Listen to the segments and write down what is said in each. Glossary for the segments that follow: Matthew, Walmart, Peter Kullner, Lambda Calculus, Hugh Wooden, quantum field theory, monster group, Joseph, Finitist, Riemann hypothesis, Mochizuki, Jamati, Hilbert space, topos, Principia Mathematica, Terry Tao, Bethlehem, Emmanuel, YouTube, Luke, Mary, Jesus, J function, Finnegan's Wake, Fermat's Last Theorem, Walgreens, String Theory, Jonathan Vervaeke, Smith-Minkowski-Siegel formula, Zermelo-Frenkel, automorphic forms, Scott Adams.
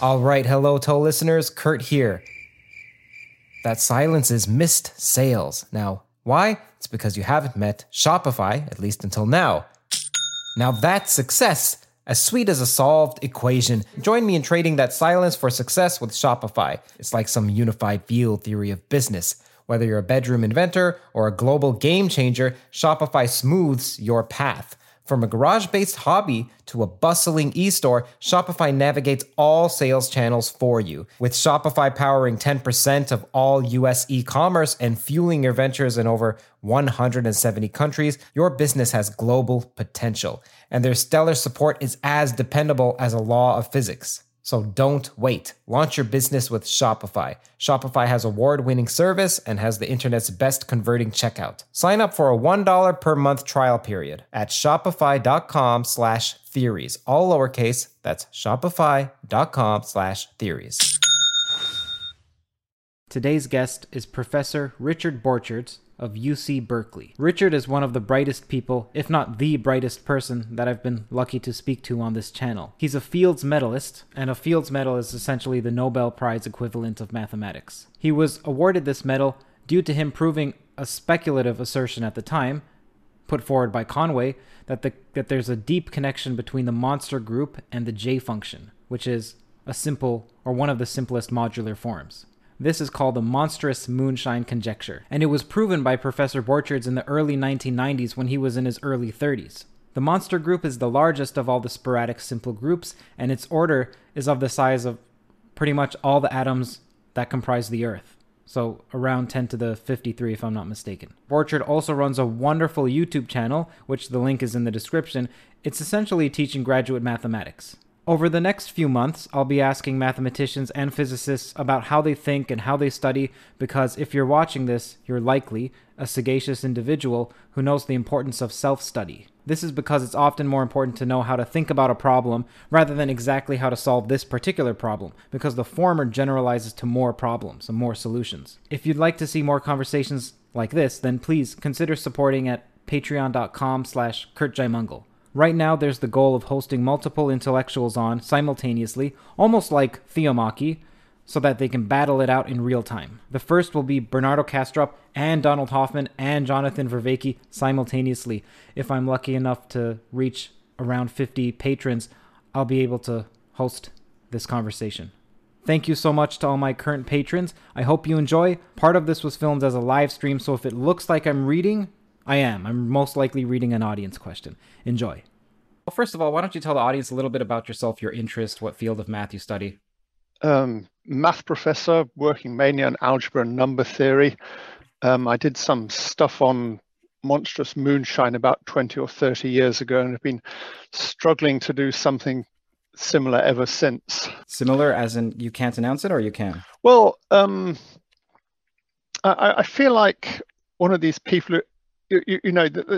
All right, hello, Toll listeners. Kurt here. That silence is missed sales. Now, why? It's because you haven't met Shopify, at least until now. Now that's success, as sweet as a solved equation. Join me in trading that silence for success with Shopify. It's like some unified field theory of business. Whether you're a bedroom inventor or a global game changer, Shopify smooths your path. From a garage-based hobby to a bustling e-store, Shopify navigates all sales channels for you. With Shopify powering 10% of all U.S. e-commerce and fueling your ventures in over 170 countries, your business has global potential. And their stellar support is as dependable as a law of physics. So don't wait. Launch your business with Shopify. Shopify has award-winning service and has the internet's best converting checkout. Sign up for a $1 per month trial period at shopify.com/theories. All lowercase, that's shopify.com/theories. Today's guest is Professor Richard Borcherds of UC Berkeley. Richard is one of the brightest people, if not the brightest person, that I've been lucky to speak to on this channel. He's a Fields Medalist, and a Fields Medal is essentially the Nobel Prize equivalent of mathematics. He was awarded this medal due to him proving a speculative assertion at the time, put forward by Conway, that there's a deep connection between the monster group and the J function, which is a simple, or one of the simplest modular forms. This is called the Monstrous Moonshine conjecture, and it was proven by Professor Borcherds in the early 1990s when he was in his early 30s. The monster group is the largest of all the sporadic simple groups, and its order is of the size of pretty much all the atoms that comprise the Earth. So around 10 to the 53, if I'm not mistaken. Borchard also runs a wonderful YouTube channel, which the link is in the description. It's essentially teaching graduate mathematics. Over the next few months, I'll be asking mathematicians and physicists about how they think and how they study, because if you're watching this, you're likely a sagacious individual who knows the importance of self-study. This is because it's often more important to know how to think about a problem rather than exactly how to solve this particular problem, because the former generalizes to more problems and more solutions. If you'd like to see more conversations like this, then please consider supporting at patreon.com/Kurt Jaimungal. Right now, there's the goal of hosting multiple intellectuals on simultaneously, almost like Theomachy, so that they can battle it out in real time. The first will be Bernardo Kastrup and Donald Hoffman and Jonathan Vervaeke simultaneously. If I'm lucky enough to reach around 50 patrons, I'll be able to host this conversation. Thank you so much to all my current patrons. I hope you enjoy. Part of this was filmed as a live stream, so if it looks like I'm reading, I am. I'm most likely reading an audience question. Enjoy. Well, first of all, why don't you tell the audience a little bit about yourself, your interest, what field of math you study? Math professor, working mainly on algebra and number theory. I did some stuff on monstrous moonshine about 20 or 30 years ago and have been struggling to do something similar ever since. Similar as in you can't announce it, or you can? Well, I feel like one of these people who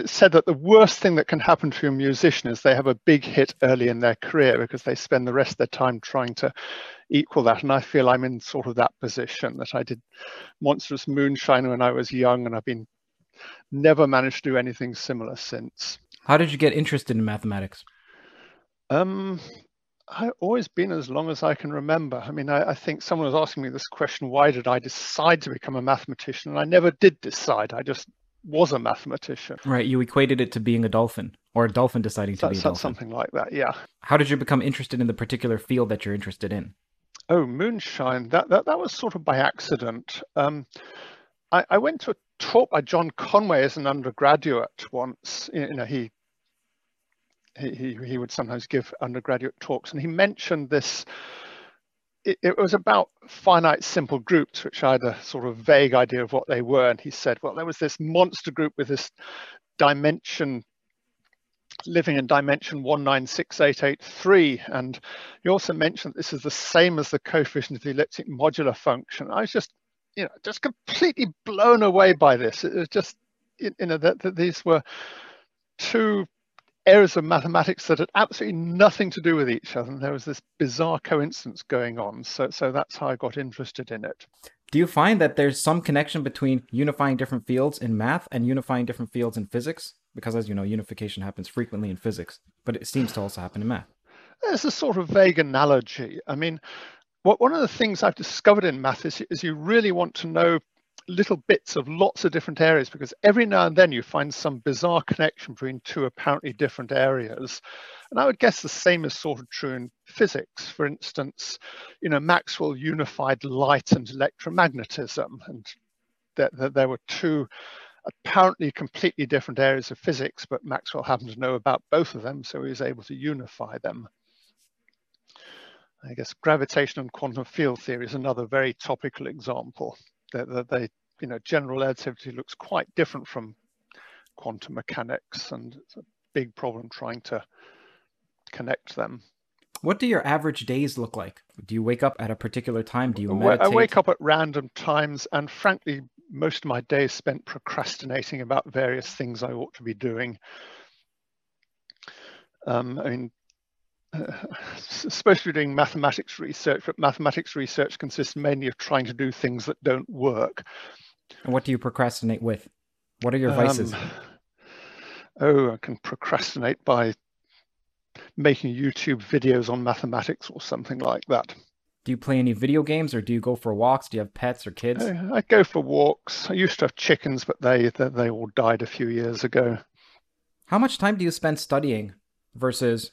said that the worst thing that can happen to a musician is they have a big hit early in their career because they spend the rest of their time trying to equal that. And I feel I'm in sort of that position, that I did Monstrous Moonshine when I was young, and I've been never managed to do anything similar since. How did you get interested in mathematics? I've always been, as long as I can remember. I mean, I think someone was asking me this question, why did I decide to become a mathematician? And I never did decide. I just was a mathematician. Right, you equated it to being a dolphin, or a dolphin deciding to be a dolphin. Something like that, yeah. How did you become interested in the particular field that you're interested in? Oh, moonshine. That was sort of by accident. I went to a talk by John Conway as an undergraduate once. You know, he would sometimes give undergraduate talks, and he mentioned this. It was about finite simple groups, which I had a sort of vague idea of what they were. And he said, well, there was this monster group with this dimension, living in dimension 196,883. And he also mentioned this is the same as the coefficient of the elliptic modular function. I was just completely blown away by this. It was just, that these were two areas of mathematics that had absolutely nothing to do with each other, and there was this bizarre coincidence going on, so that's how I got interested in it. Do you find that there's some connection between unifying different fields in math and unifying different fields in physics? Because, as you know, unification happens frequently in physics, but it seems to also happen in math. there's a sort of vague analogy. I mean, one of the things I've discovered in math is you really want to know little bits of lots of different areas, because every now and then you find some bizarre connection between two apparently different areas. And I would guess the same is sort of true in physics. For instance, you know, Maxwell unified light and electromagnetism, and there were two apparently completely different areas of physics, but Maxwell happened to know about both of them, so he was able to unify them. I guess gravitation and quantum field theory is another very topical example. They, you know, general relativity looks quite different from quantum mechanics, and it's a big problem trying to connect them. What do your average days look like? Do you wake up at a particular time? Do you meditate? I wake up at random times, and frankly, most of my day is spent procrastinating about various things I ought to be doing. I mean, supposed to be doing mathematics research, but mathematics research consists mainly of trying to do things that don't work. And what do you procrastinate with? What are your vices? Oh, I can procrastinate by making YouTube videos on mathematics or something like that. Do you play any video games, or do you go for walks? Do you have pets or kids? I go for walks. I used to have chickens, but they all died a few years ago. How much time do you spend studying versus,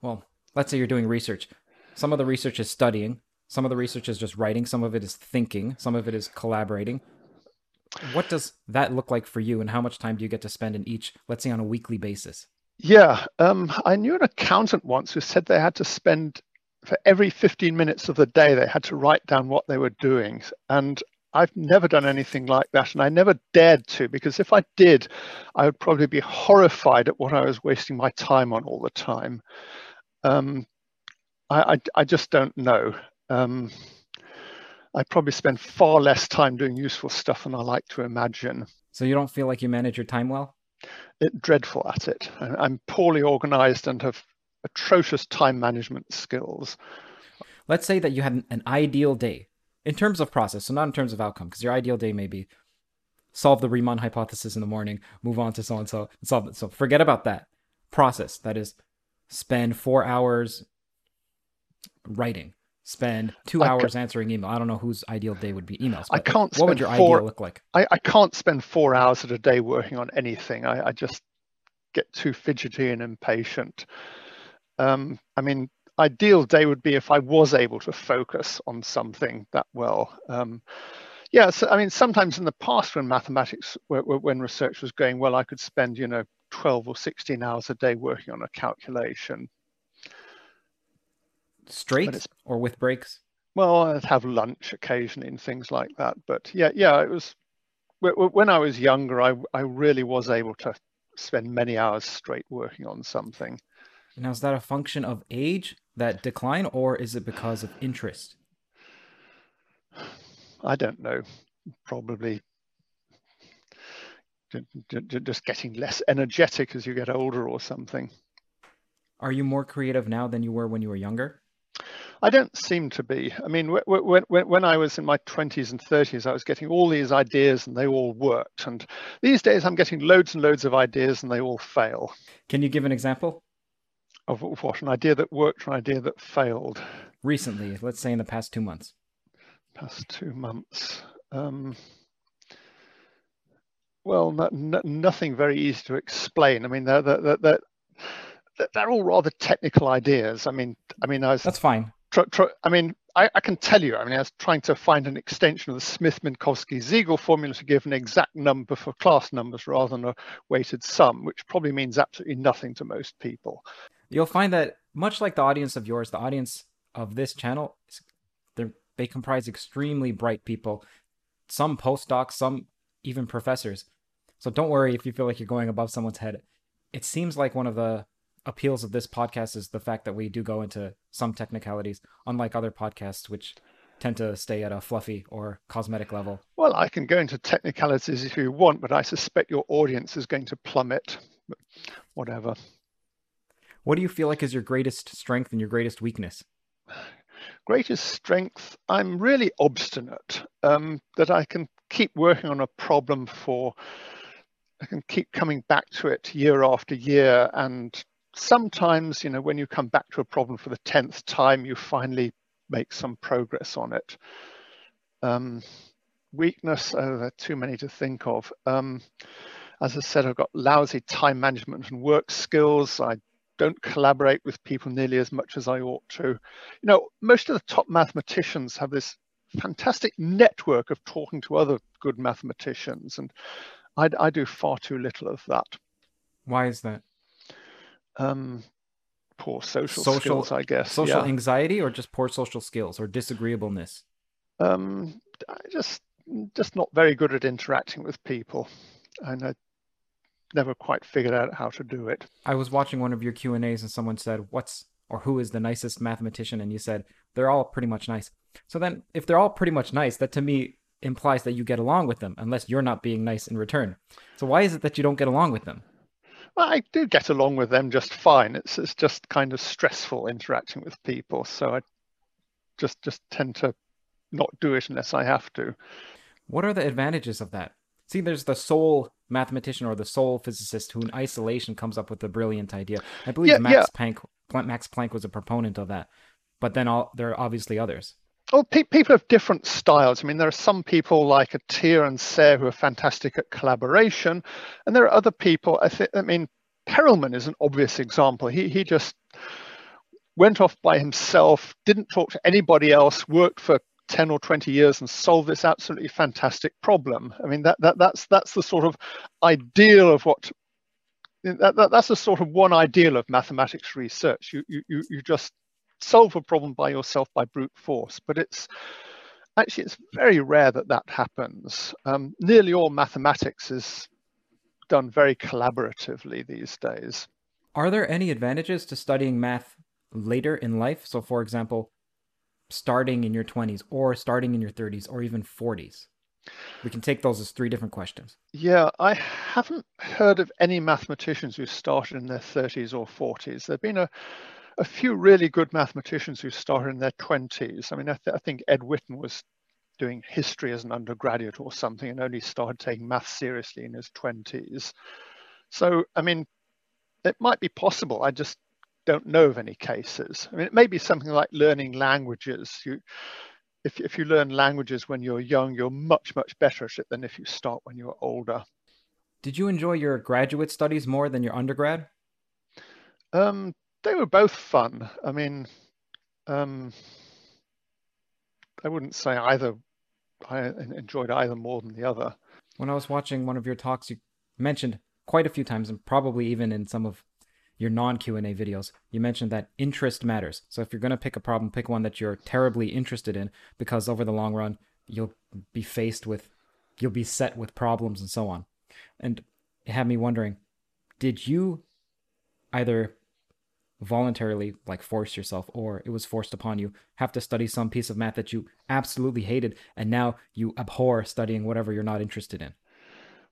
well, let's say you're doing research. Some of the research is studying. Some of the research is just writing. Some of it is thinking. Some of it is collaborating. What does that look like for you, and how much time do you get to spend in each, let's say on a weekly basis? Yeah, I knew an accountant once who said they had to spend, for every 15 minutes of the day, they had to write down what they were doing. And I've never done anything like that, and I never dared to, because if I did, I would probably be horrified at what I was wasting my time on all the time. I just don't know. I probably spend far less time doing useful stuff than I like to imagine. So you don't feel like you manage your time well? It's dreadful at it. I'm poorly organized and have atrocious time management skills. Let's say that you had an ideal day in terms of process, so not in terms of outcome, because your ideal day may be solve the Riemann hypothesis in the morning, move on to so-and-so, and solve it. So forget about that process. That is, spend 4 hours writing, spend 2 hours answering email. I don't know whose ideal day would be emails. I can't. What would your ideal look like? I can't spend 4 hours at a day working on anything. I just get too fidgety and impatient. I mean, ideal day would be if I was able to focus on something that well. Yeah, so, I mean, sometimes in the past when mathematics, when research was going well, I could spend, you know, 12 or 16 hours a day working on a calculation. Straight or with breaks? Well, I'd have lunch occasionally and things like that. But yeah, it was when I was younger, I really was able to spend many hours straight working on something. Now, is that a function of age, that decline, or is it because of interest? I don't know. Probably just getting less energetic as you get older or something. Are you more creative now than you were when you were younger? I don't seem to be. I mean, when I was in my 20s and 30s, I was getting all these ideas and they all worked. And these days I'm getting loads and loads of ideas and they all fail. Can you give an example? Of what? An idea that worked, an idea that failed? Recently, let's say in the past 2 months. Past 2 months. Well, nothing very easy to explain. I mean, they're all rather technical ideas. I mean, I was, that's fine. I can tell you. I mean, I was trying to find an extension of the Smith-Minkowski-Siegel formula to give an exact number for class numbers rather than a weighted sum, which probably means absolutely nothing to most people. You'll find that much like the audience of yours, the audience of this channel, they comprise extremely bright people, some postdocs, some even professors. So don't worry if you feel like you're going above someone's head. It seems like one of the appeals of this podcast is the fact that we do go into some technicalities, unlike other podcasts, which tend to stay at a fluffy or cosmetic level. Well, I can go into technicalities if you want, but I suspect your audience is going to plummet. Whatever. What do you feel like is your greatest strength and your greatest weakness? Greatest strength, I'm really obstinate, that I can keep working on a problem I can keep coming back to it year after year and sometimes, you know, when you come back to a problem for the 10th time, you finally make some progress on it. Weakness, there are too many to think of. As I said, I've got lousy time management and work skills. I don't collaborate with people nearly as much as I ought to. You know, most of the top mathematicians have this fantastic network of talking to other good mathematicians, and I do far too little of that. Why is that? Poor social skills, I guess. Social anxiety, or just poor social skills, or disagreeableness? Just not very good at interacting with people, and I never quite figured out how to do it. I was watching one of your Q&As and someone said, what's or who is the nicest mathematician? And you said, they're all pretty much nice. So then if they're all pretty much nice, that to me implies that you get along with them, unless you're not being nice in return. So why is it that you don't get along with them? Well, I do get along with them just fine. It's just kind of stressful interacting with people. So I just tend to not do it unless I have to. What are the advantages of that? See, there's the sole mathematician or the sole physicist who in isolation comes up with a brilliant idea. I believe Max Planck was a proponent of that. But then there are obviously others. Oh, people have different styles. I mean, there are some people like Attir and Serre who are fantastic at collaboration. And there are other people, I mean, Perelman is an obvious example. He just went off by himself, didn't talk to anybody else, worked for 10 or 20 years and solve this absolutely fantastic problem. I mean, that's the sort of ideal of that's the sort of one ideal of mathematics research. You just solve a problem by yourself by brute force, but it's very rare that happens. Nearly all mathematics is done very collaboratively these days. Are there any advantages to studying math later in life? So for example, starting in your 20s or starting in your 30s or even 40s? We can take those as three different questions. Yeah, I haven't heard of any mathematicians who started in their 30s or 40s. There have been a few really good mathematicians who started in their 20s. I mean, I think Ed Witten was doing history as an undergraduate or something and only started taking math seriously in his 20s. So, I mean, it might be possible. I just don't know of any cases. I mean, it may be something like learning languages. If you learn languages when you're young, you're much, much better at it than if you start when you're older. Did you enjoy your graduate studies more than your undergrad? They were both fun. I mean, I wouldn't say I enjoyed either more than the other. When I was watching one of your talks, you mentioned quite a few times, and probably even in some of your non-Q&A videos, you mentioned that interest matters. So if you're going to pick a problem, pick one that you're terribly interested in, because over the long run, you'll be set with problems and so on. And it had me wondering, did you either voluntarily, like force yourself, or it was forced upon you, have to study some piece of math that you absolutely hated, and now you abhor studying whatever you're not interested in?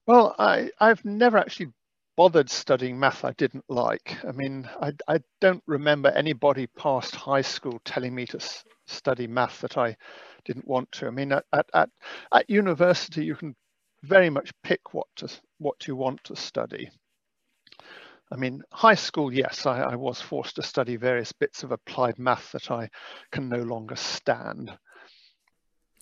Well, I've never actually bothered studying math I didn't like. I mean, I don't remember anybody past high school telling me to study math that I didn't want to. I mean, at university, you can very much pick what you want to study. I mean, high school, yes, I was forced to study various bits of applied math that I can no longer stand.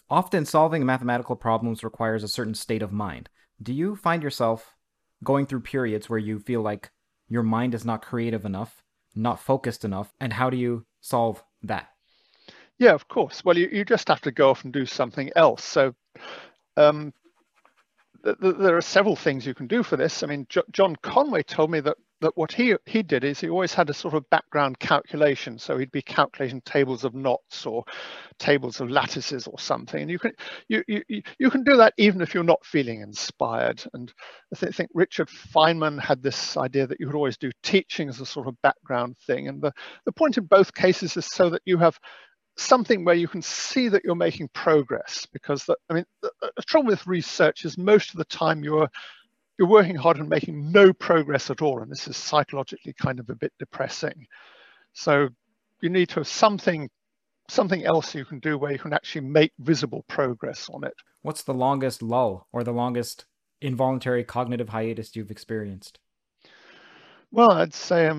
Often solving mathematical problems requires a certain state of mind. Do you find yourself going through periods where you feel like your mind is not creative enough, not focused enough, and how do you solve that? Yeah, of course. Well, you just have to go off and do something else. So there are several things you can do for this. I mean, John Conway told me that what he did is he always had a sort of background calculation. So he'd be calculating tables of knots or tables of lattices or something. And you can do that even if you're not feeling inspired. And I think Richard Feynman had this idea that you could always do teaching as a sort of background thing. And the point in both cases is so that you have something where you can see that you're making progress. Because the trouble with research is most of the time you're working hard and making no progress at all. And this is psychologically kind of a bit depressing. So you need to have something else you can do where you can actually make visible progress on it. What's the longest lull or the longest involuntary cognitive hiatus you've experienced? Well, I'd say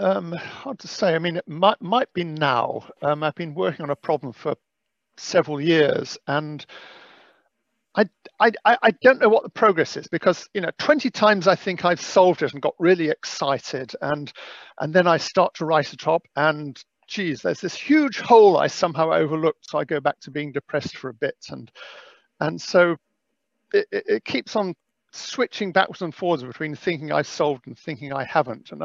Hard to say. I mean, it might be now. I've been working on a problem for several years, and I don't know what the progress is, because, you know, 20 times I think I've solved it and got really excited, and then I start to write it up, and geez, there's this huge hole I somehow overlooked, so I go back to being depressed for a bit, and so it keeps on switching backwards and forwards between thinking I've solved and thinking I haven't. And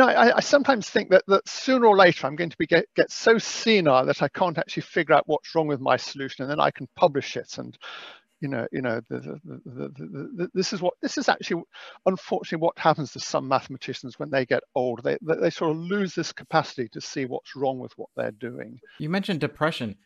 I sometimes think that sooner or later I'm going to get so senile that I can't actually figure out what's wrong with my solution, and then I can publish it. And this is actually, unfortunately, what happens to some mathematicians when they get old. They sort of lose this capacity to see what's wrong with what they're doing. You mentioned depression.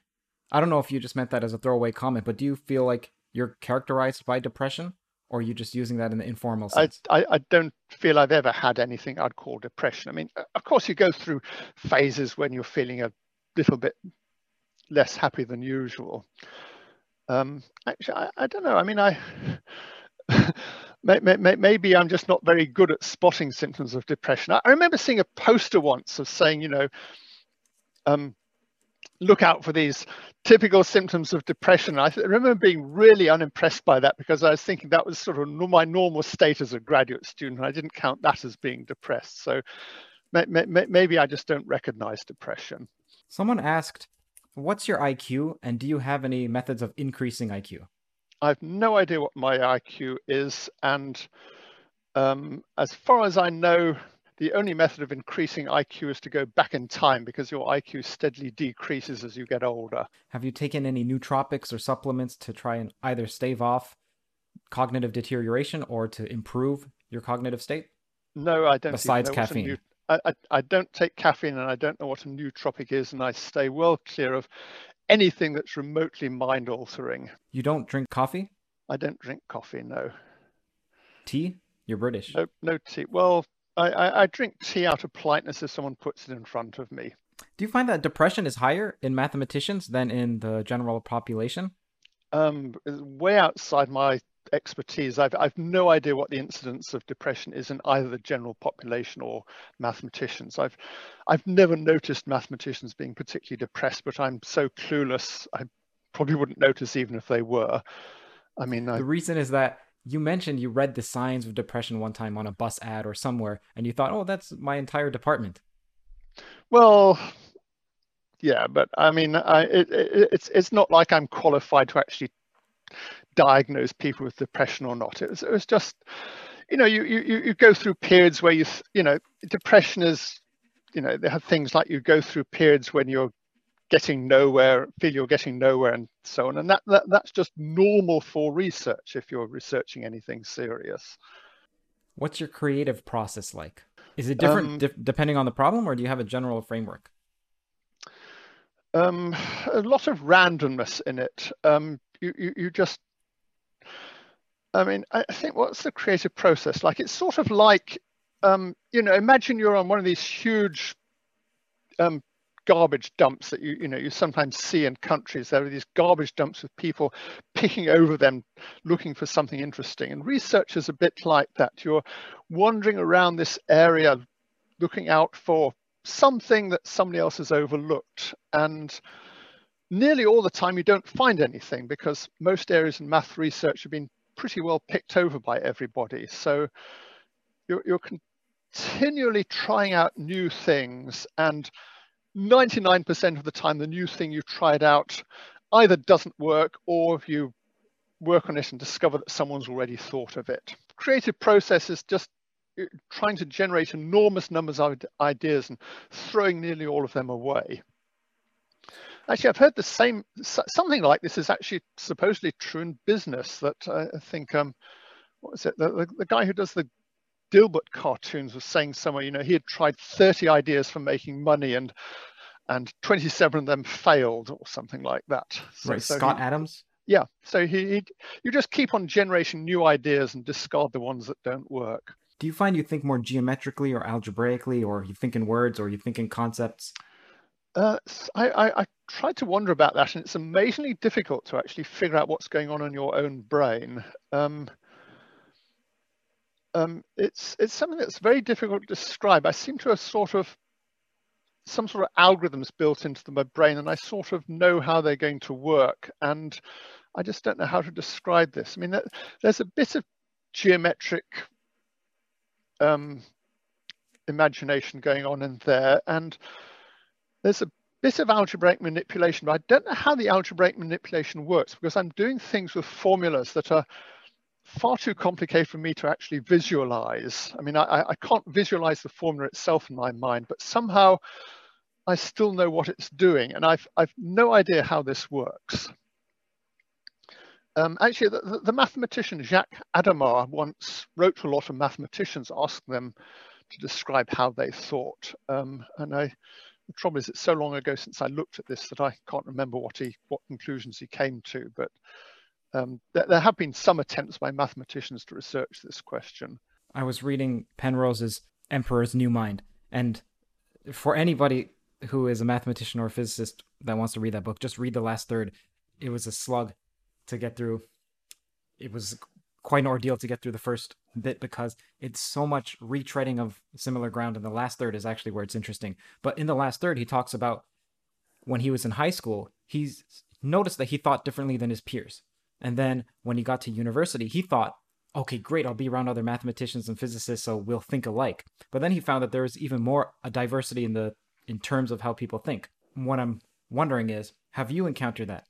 I don't know if you just meant that as a throwaway comment, but do you feel like you're characterized by depression? Or are you just using that in the informal sense? I don't feel I've ever had anything I'd call depression. I mean, of course, you go through phases when you're feeling a little bit less happy than usual. Actually, I don't know. I mean, maybe I'm just not very good at spotting symptoms of depression. I remember seeing a poster once of saying, you know, look out for these typical symptoms of depression. I remember being really unimpressed by that, because I was thinking that was sort of my normal state as a graduate student. And I didn't count that as being depressed. So maybe I just don't recognize depression. Someone asked, what's your IQ, and do you have any methods of increasing IQ? I've no idea what my IQ is. And as far as I know, the only method of increasing IQ is to go back in time, because your IQ steadily decreases as you get older. Have you taken any nootropics or supplements to try and either stave off cognitive deterioration or to improve your cognitive state? No, I don't. Besides caffeine. I don't take caffeine, and I don't know what a nootropic is, and I stay well clear of anything that's remotely mind-altering. You don't drink coffee? I don't drink coffee, no. Tea? You're British. No tea. Well, I drink tea out of politeness if someone puts it in front of me. Do you find that depression is higher in mathematicians than in the general population? Way outside my expertise. I've no idea what the incidence of depression is in either the general population or mathematicians. I've never noticed mathematicians being particularly depressed, but I'm so clueless, I probably wouldn't notice even if they were. I mean, the reason is that you mentioned you read the signs of depression one time on a bus ad or somewhere, and you thought, oh, that's my entire department. Well, yeah, but I mean, it's not like I'm qualified to actually diagnose people with depression or not. It was just, you know, you go through periods where depression is, you know, they have things like you go through periods when you're getting nowhere, feel you're getting nowhere, and so on. And that's just normal for research if you're researching anything serious. What's your creative process like? Is it different depending on the problem, or do you have a general framework? A lot of randomness in it. You just, I mean, I think, what's the creative process like? It's sort of like, you know, imagine you're on one of these huge garbage dumps that you sometimes see in countries. There are these garbage dumps with people picking over them, looking for something interesting. And research is a bit like that. You're wandering around this area, looking out for something that somebody else has overlooked. And nearly all the time you don't find anything, because most areas in math research have been pretty well picked over by everybody. So you're continually trying out new things, and 99% of the time, the new thing you tried out either doesn't work, or if you work on it and discover that someone's already thought of it. Creative process is just trying to generate enormous numbers of ideas and throwing nearly all of them away. Actually, I've heard the same, something like this is actually supposedly true in business, that I think, what was it? The guy who does the Dilbert cartoons was saying somewhere, you know, he had tried 30 ideas for making money, and 27 of them failed, or something like that. So, right, so Scott Adams? Yeah. So you just keep on generating new ideas and discard the ones that don't work. Do you find you think more geometrically or algebraically, or you think in words, or you think in concepts? I tried to wonder about that, and it's amazingly difficult to actually figure out what's going on in your own brain. it's something that's very difficult to describe. I seem to have some sort of algorithms built into my brain, and I sort of know how they're going to work, and I just don't know how to describe this. I mean, there's a bit of geometric imagination going on in there, and there's a bit of algebraic manipulation, but I don't know how the algebraic manipulation works, because I'm doing things with formulas that are far too complicated for me to actually visualize. I mean, I can't visualize the formula itself in my mind, but somehow I still know what it's doing, and I've no idea how this works. Actually, the mathematician Jacques Adamard once wrote to a lot of mathematicians asking them to describe how they thought. The trouble is, it's so long ago since I looked at this that I can't remember what conclusions he came to, but there have been some attempts by mathematicians to research this question. I was reading Penrose's Emperor's New Mind, and for anybody who is a mathematician or a physicist that wants to read that book, just read the last third. It was a slug to get through. It was quite an ordeal to get through the first bit, because it's so much retreading of similar ground, and the last third is actually where it's interesting. But in the last third, he talks about when he was in high school, he's noticed that he thought differently than his peers. And then when he got to university, he thought, okay, great, I'll be around other mathematicians and physicists, so we'll think alike. But then he found that there was even more a diversity in terms of how people think. What I'm wondering is, have you encountered that?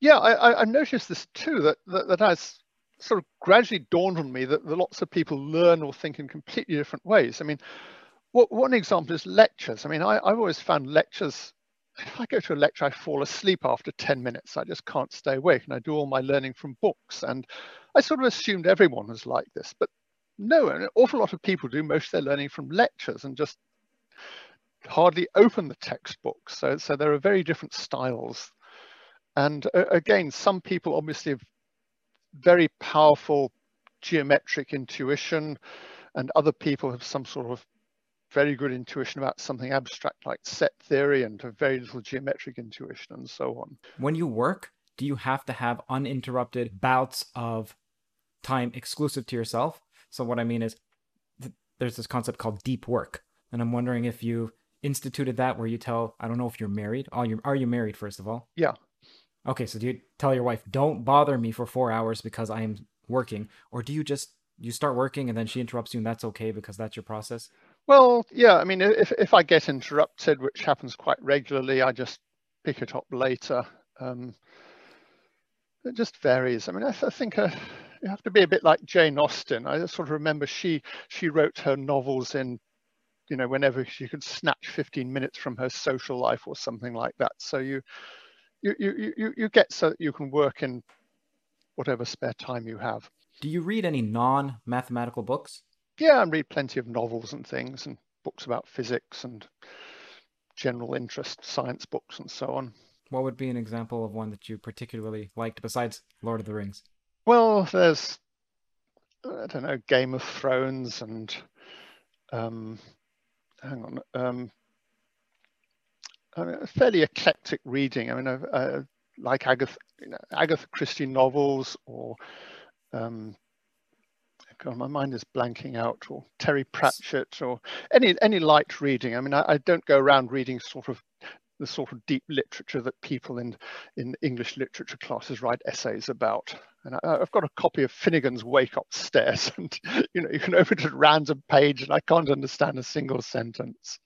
Yeah, I noticed this too, that has sort of gradually dawned on me that lots of people learn or think in completely different ways. I mean, one example is lectures. I mean, I've always found lectures, if I go to a lecture, I fall asleep after 10 minutes. I just can't stay awake, and I do all my learning from books. And I sort of assumed everyone was like this, but no, an awful lot of people do most of their learning from lectures and just hardly open the textbook. So there are very different styles. And again, some people obviously have very powerful geometric intuition, and other people have some sort of very good intuition about something abstract like set theory, and a very little geometric intuition, and so on. When you work, do you have to have uninterrupted bouts of time exclusive to yourself? So what I mean is, there's this concept called deep work. And I'm wondering if you instituted that, where you tell, I don't know if you're married. Are you married, first of all? Yeah. Okay, so do you tell your wife, don't bother me for 4 hours because I am working? Or do you just, you start working and then she interrupts you, and that's okay because that's your process? Well, yeah, I mean, if I get interrupted, which happens quite regularly, I just pick it up later. It just varies. I mean, I think you have to be a bit like Jane Austen. I just sort of remember she wrote her novels in, you know, whenever she could snatch 15 minutes from her social life or something like that. So you get so that you can work in whatever spare time you have. Do you read any non-mathematical books? Yeah, I read plenty of novels and things, and books about physics and general interest science books and so on. What would be an example of one that you particularly liked besides Lord of the Rings? Well, there's, I don't know, Game of Thrones and, I mean, fairly eclectic reading. I mean, I like Agatha Christie novels, or... God, my mind is blanking out, or Terry Pratchett, or any light reading. I mean, I don't go around reading sort of the sort of deep literature that people in English literature classes write essays about. And I've got a copy of Finnegan's Wake upstairs, and you know, you can open it at a random page, and I can't understand a single sentence.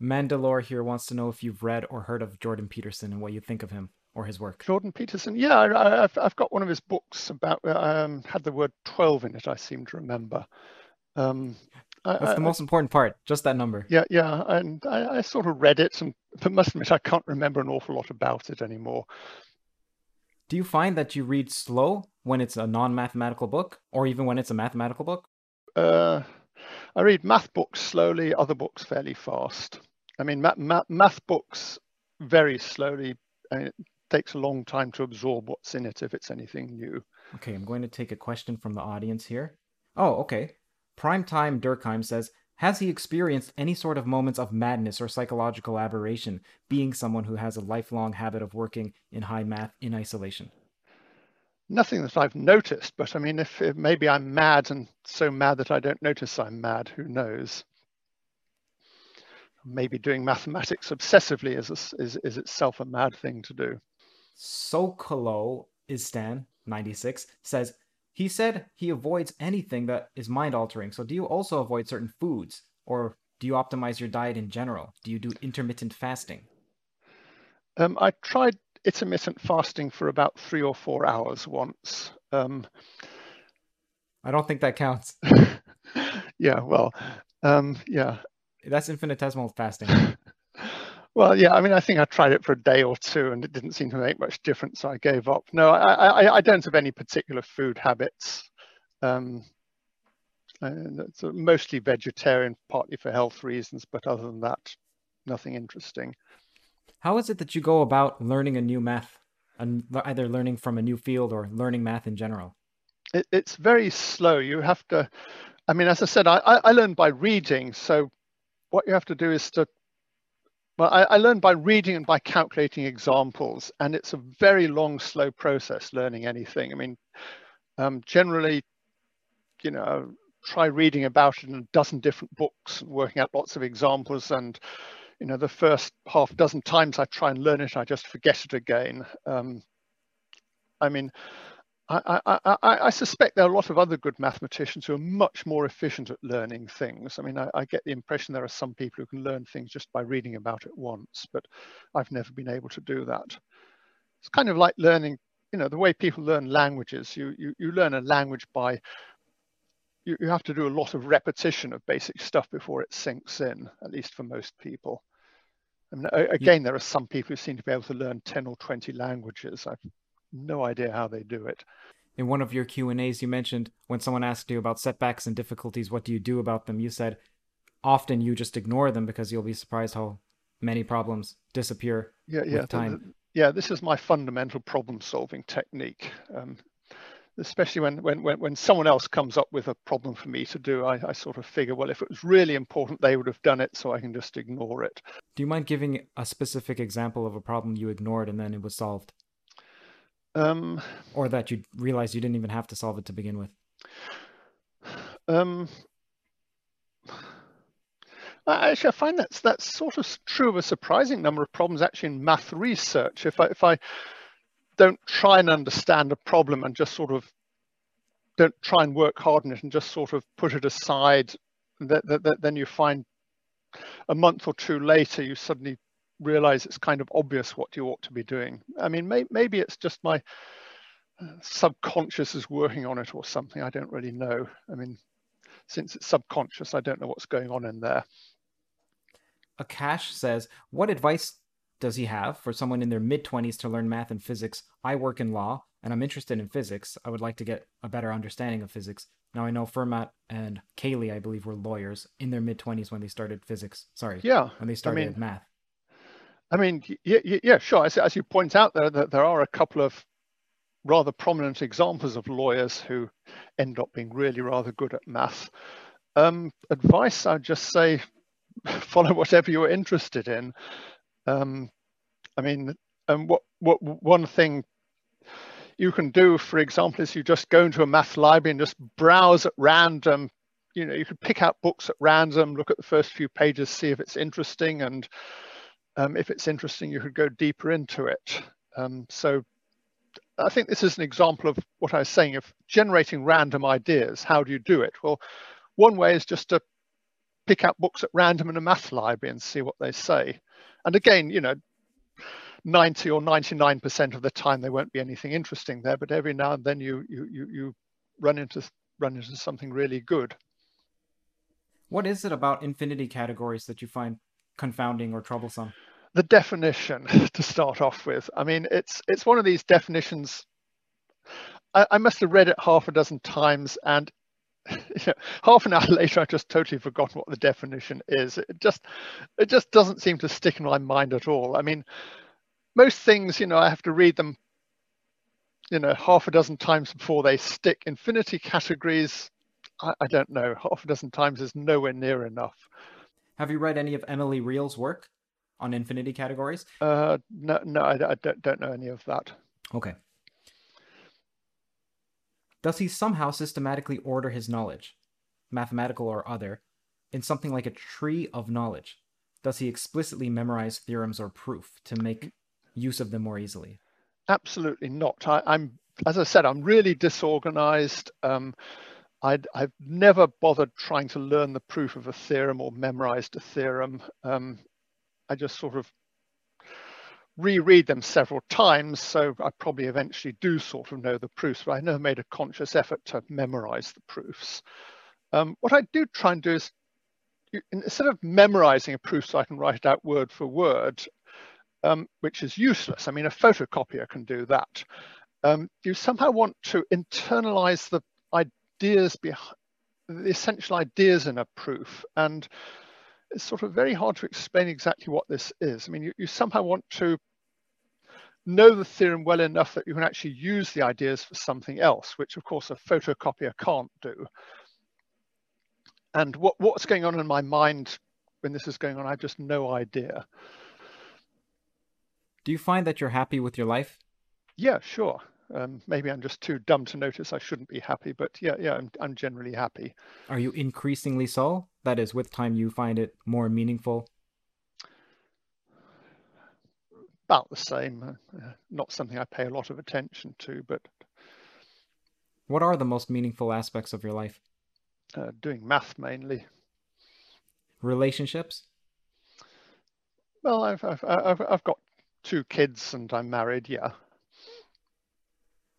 Mandalore here wants to know if you've read or heard of Jordan Peterson and what you think of him or his work. Jordan Peterson, yeah, I've got one of his books about, had the word 12 in it, I seem to remember. That's the most important part, just that number. Yeah, and I sort of read it, and I must admit I can't remember an awful lot about it anymore. Do you find that you read slow when it's a non-mathematical book, or even when it's a mathematical book? I read math books slowly, other books fairly fast. I mean, math books very slowly. I mean, it takes a long time to absorb what's in it if it's anything new. Okay, I'm going to take a question from the audience here. Oh, okay. Primetime Durkheim says, has he experienced any sort of moments of madness or psychological aberration, being someone who has a lifelong habit of working in high math in isolation? nothing that I've noticed, but I mean, if maybe I'm mad and so mad that I don't notice I'm mad, who knows? Maybe doing mathematics obsessively is itself a mad thing to do. Sokolow is Stan 96 says, he said he avoids anything that is mind altering. So do you also avoid certain foods, or do you optimize your diet in general? Do you do intermittent fasting? I tried intermittent fasting for about 3 or 4 hours once. I don't think that counts. Yeah, well, yeah. That's infinitesimal fasting. Well, yeah, I mean, I think I tried it for a day or two and it didn't seem to make much difference, so I gave up. No, I don't have any particular food habits. It's mostly vegetarian, partly for health reasons, but other than that, nothing interesting. How is it that you go about learning a new math, either learning from a new field or learning math in general? It's very slow. You have to, I mean, as I said, I learn by reading. So what you have to do is to, well, I learn by reading and by calculating examples. And it's a very long, slow process learning anything. I mean, generally, you know, try reading about it in a dozen different books, and working out lots of examples, and you know, the first half dozen times I try and learn it, I just forget it again. I mean, I suspect there are a lot of other good mathematicians who are much more efficient at learning things. I mean, I get the impression there are some people who can learn things just by reading about it once, but I've never been able to do that. It's kind of like learning, you know, the way people learn languages. You learn a language by, you have to do a lot of repetition of basic stuff before it sinks in, at least for most people. I mean, again, there are some people who seem to be able to learn 10 or 20 languages. I've no idea how they do it. In one of your Q&As, you mentioned when someone asked you about setbacks and difficulties, what do you do about them? You said often you just ignore them because you'll be surprised how many problems disappear with time. Yeah, this is my fundamental problem-solving technique. Especially when someone else comes up with a problem for me to do, I sort of figure, well, if it was really important, they would have done it, so I can just ignore it. Do you mind giving a specific example of a problem you ignored and then it was solved? Or that you realized you didn't even have to solve it to begin with? Actually, I find that's sort of true of a surprising number of problems actually in math research. If I don't try and understand a problem and just sort of don't try and work hard on it and just sort of put it aside, then you find a month or two later you suddenly realize it's kind of obvious what you ought to be doing. I mean, maybe it's just my subconscious is working on it or something. I don't really know. I mean, since it's subconscious, I don't know what's going on in there. Akash says, what advice does he have for someone in their mid-20s to learn math and physics? I work in law, and I'm interested in physics. I would like to get a better understanding of physics. Now, I know Fermat and Cayley, I believe, were lawyers in their mid-20s when they started physics. Sorry, when they started math. I mean, yeah, sure. As you point out, there are a couple of rather prominent examples of lawyers who end up being really rather good at math. Advice, I'd just say, follow whatever you're interested in. I mean, what one thing you can do, for example, is you just go into a math library and just browse at random. You know, you could pick out books at random, look at the first few pages, see if it's interesting, and if it's interesting, you could go deeper into it. So I think this is an example of what I was saying of generating random ideas. How do you do it? Well, one way is just to pick out books at random in a math library and see what they say. And again, you know, 90 or 99% of the time there won't be anything interesting there, but every now and then you run into something really good. What is it about infinity categories that you find confounding or troublesome? The definition, to start off with. I mean, it's one of these definitions. I must have read it half a dozen times, and you know, half an hour later, I've just totally forgotten what the definition is. It just doesn't seem to stick in my mind at all. I mean, most things, you know, I have to read them, you know, half a dozen times before they stick. Infinity categories, I don't know, half a dozen times is nowhere near enough. Have you read any of Emily Reel's work on infinity categories? No, I don't know any of that. Okay. Thus, he somehow systematically order his knowledge, mathematical or other, in something like a tree of knowledge. Thus, he explicitly memorized theorems or proof to make use of them more easily. Absolutely not. I'm, as I said, I'm really disorganized. I've never bothered trying to learn the proof of a theorem or memorized a theorem. I just sort of reread them several times, so I probably eventually do sort of know the proofs, but I never made a conscious effort to memorize the proofs. What I do try and do is, instead of memorizing a proof so I can write it out word for word, which is useless, I mean, a photocopier can do that. You somehow want to internalize the ideas behind, the essential ideas in a proof, and it's sort of very hard to explain exactly what this is. I mean, you somehow want to know the theorem well enough that you can actually use the ideas for something else, which of course a photocopier can't do. And what's going on in my mind when this is going on, I have just no idea. Do you find that you're happy with your life? Yeah, sure. Maybe I'm just too dumb to notice I shouldn't be happy, but yeah, I'm generally happy. Are you increasingly so? That is, with time you find it more meaningful? About the same. Not something I pay a lot of attention to, but... What are the most meaningful aspects of your life? Doing math, mainly. Relationships? Well, I've got 2 kids and I'm married, yeah.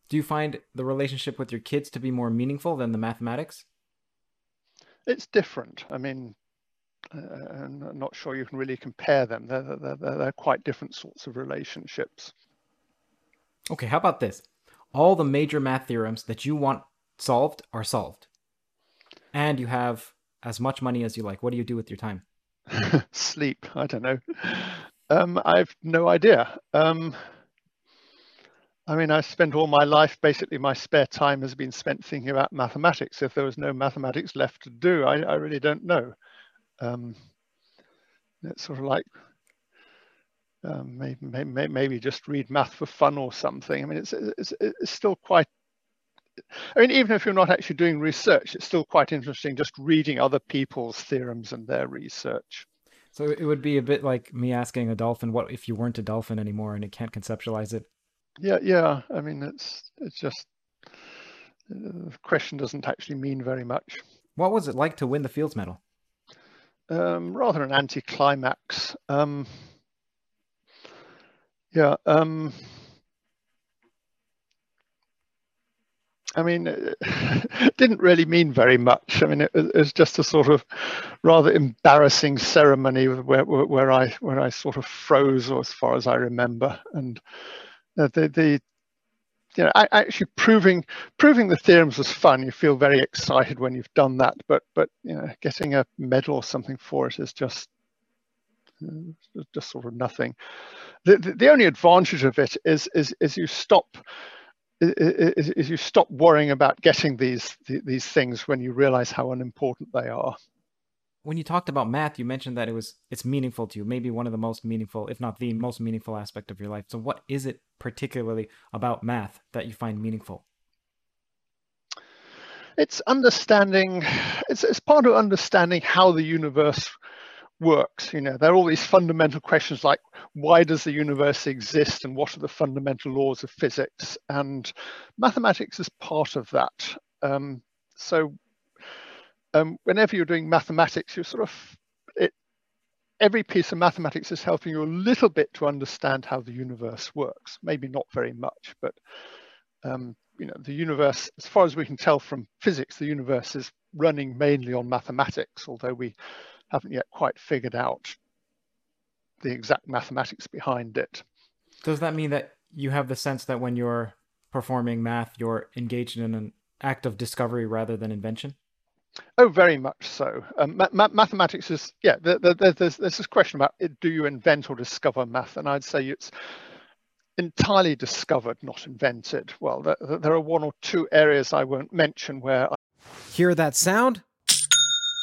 Do you find the relationship with your kids to be more meaningful than the mathematics? It's different. I mean, I'm not sure you can really compare them. They're quite different sorts of relationships. Okay, how about this? All the major math theorems that you want solved are solved. And you have as much money as you like. What do you do with your time? Sleep. I don't know. I've no idea. I mean, I spent all my life, basically my spare time has been spent thinking about mathematics. If there was no mathematics left to do, I really don't know. It's sort of like maybe just read math for fun or something. I mean, it's still quite, I mean, even if you're not actually doing research, it's still quite interesting just reading other people's theorems and their research. So it would be a bit like me asking a dolphin, what if you weren't a dolphin anymore and it can't conceptualize it? Yeah. I mean, it's just, the question doesn't actually mean very much. What was it like to win the Fields Medal? Rather an anticlimax. I mean, it didn't really mean very much. I mean, it was just a sort of rather embarrassing ceremony where I sort of froze, or as far as I remember, and. You know, actually proving the theorems was fun. You feel very excited when you've done that, but you know, getting a medal or something for it is just sort of nothing. The only advantage of it is you stop you stop worrying about getting these things when you realize how unimportant they are. When you talked about math, you mentioned that it's meaningful to you, maybe one of the most meaningful, if not the most meaningful aspect of your life. So what is it particularly about math that you find meaningful? It's understanding, it's part of understanding how the universe works. You know, there are all these fundamental questions like, why does the universe exist and what are the fundamental laws of physics? And mathematics is part of that. Whenever you're doing mathematics, you sort of, every piece of mathematics is helping you a little bit to understand how the universe works. Maybe not very much, but you know, the universe, as far as we can tell from physics, the universe is running mainly on mathematics, although we haven't yet quite figured out the exact mathematics behind it. Does that mean that you have the sense that when you're performing math, you're engaged in an act of discovery rather than invention? Oh, very much so. Mathematics is, yeah, there's this question about, do you invent or discover math? And I'd say it's entirely discovered, not invented. Well, there are 1 or 2 areas I won't mention where... Hear that sound?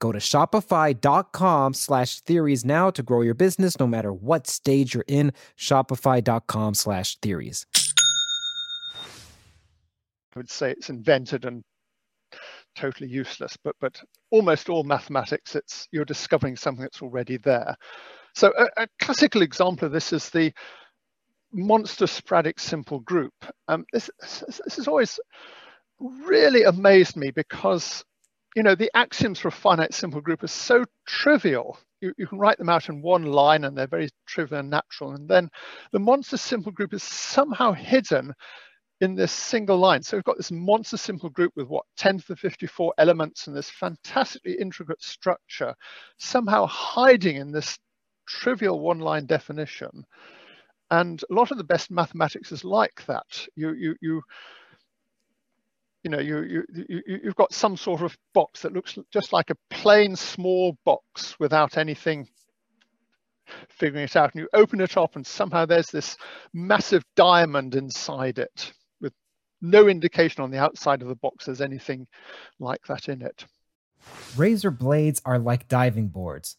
Go to shopify.com/theories now to grow your business no matter what stage you're in. Shopify.com/theories. I would say it's invented and totally useless, but almost all mathematics, you're discovering something that's already there. So a classical example of this is the monster sporadic simple group. This has always really amazed me because the axioms for a finite simple group are so trivial. You can write them out in one line and they're very trivial and natural. And then the monster simple group is somehow hidden in this single line. So we've got this monster simple group with 10 to the 54 elements and this fantastically intricate structure somehow hiding in this trivial one line definition. And a lot of the best mathematics is like that. You've got some sort of box that looks just like a plain small box without anything figuring it out, and you open it up and somehow there's this massive diamond inside it with no indication on the outside of the box there's anything like that in it. Razor blades are like diving boards.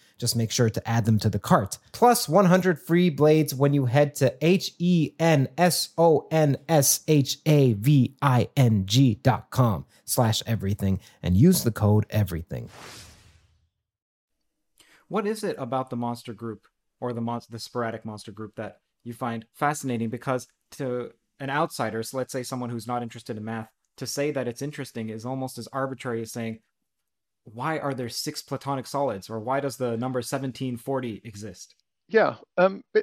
Just make sure to add them to the cart. Plus 100 free blades when you head to hensonshaving.com/everything and use the code everything. What is it about the monster group or the sporadic monster group that you find fascinating? Because to an outsider, so let's say someone who's not interested in math, to say that it's interesting is almost as arbitrary as saying, why are there six platonic solids, or why does the number 1740 exist? Yeah,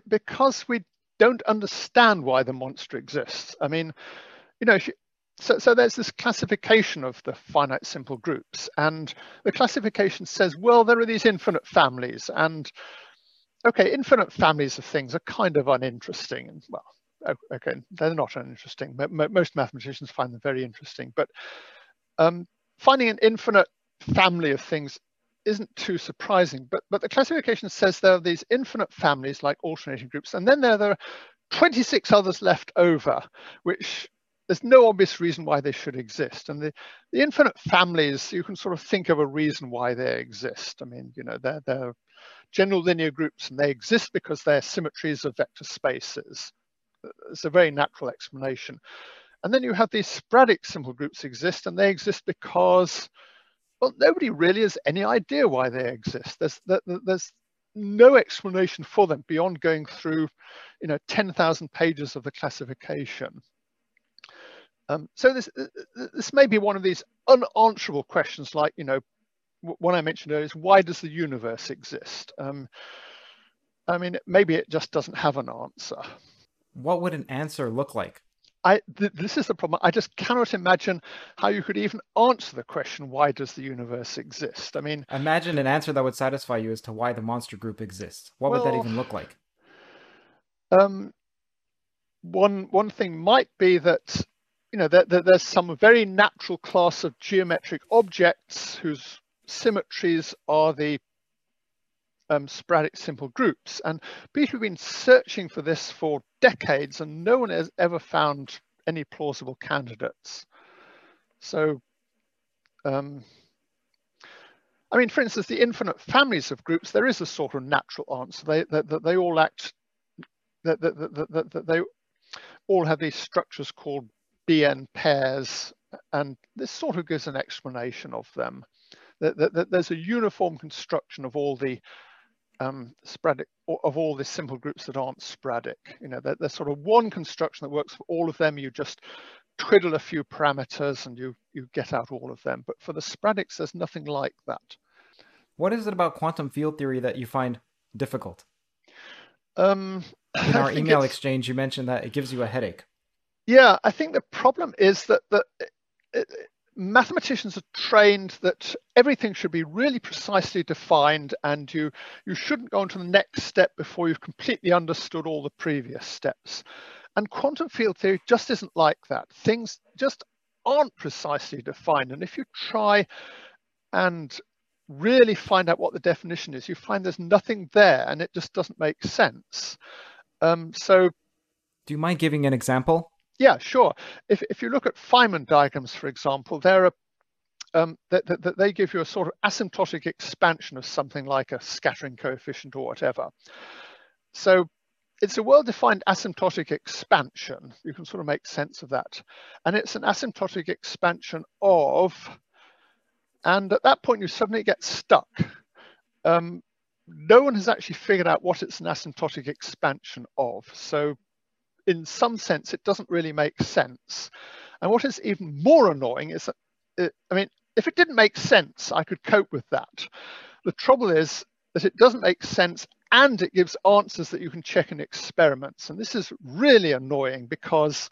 because we don't understand why the monster exists. I mean, so there's this classification of the finite simple groups, and the classification says, well, there are these infinite families, and okay, infinite families of things are kind of uninteresting, and well, okay, they're not uninteresting. Most mathematicians find them very interesting, but finding an infinite family of things isn't too surprising, but the classification says there are these infinite families like alternating groups, and then there are 26 others left over, which there's no obvious reason why they should exist. And the infinite families, you can sort of think of a reason why they exist. I mean, they're general linear groups, and they exist because they're symmetries of vector spaces. It's a very natural explanation. And then you have these sporadic simple groups exist, and they exist because, well, nobody really has any idea why they exist. There's no explanation for them beyond going through, 10,000 pages of the classification. So this may be one of these unanswerable questions, like, one I mentioned earlier is, why does the universe exist? Maybe it just doesn't have an answer. What would an answer look like? This is the problem. I just cannot imagine how you could even answer the question, why does the universe exist? Imagine an answer that would satisfy you as to why the monster group exists. What would that even look like? One thing might be that, there's some very natural class of geometric objects whose symmetries are the sporadic simple groups, and people have been searching for this for decades, and no one has ever found any plausible candidates. So for instance, the infinite families of groups, there is a sort of natural answer. They all act, that they all have these structures called BN pairs, and this sort of gives an explanation of them. There's a uniform construction of all the simple groups that aren't sporadic. There's sort of one construction that works for all of them. You just twiddle a few parameters and you get out all of them. But for the sporadics, there's nothing like that. What is it about quantum field theory that you find difficult? In our email exchange, you mentioned that it gives you a headache. Yeah, I think the problem is that mathematicians are trained that everything should be really precisely defined, and you shouldn't go on to the next step before you've completely understood all the previous steps. And quantum field theory just isn't like that. Things just aren't precisely defined. And if you try and really find out what the definition is, you find there's nothing there, and it just doesn't make sense. Do you mind giving an example? Yeah, sure. If you look at Feynman diagrams, for example, they give you a sort of asymptotic expansion of something like a scattering coefficient or whatever. So it's a well-defined asymptotic expansion. You can sort of make sense of that. And it's an asymptotic expansion of, and at that point you suddenly get stuck. No one has actually figured out what it's an asymptotic expansion of. So in some sense, it doesn't really make sense. And what is even more annoying is that, if it didn't make sense, I could cope with that. The trouble is that it doesn't make sense, and it gives answers that you can check in experiments. And this is really annoying because,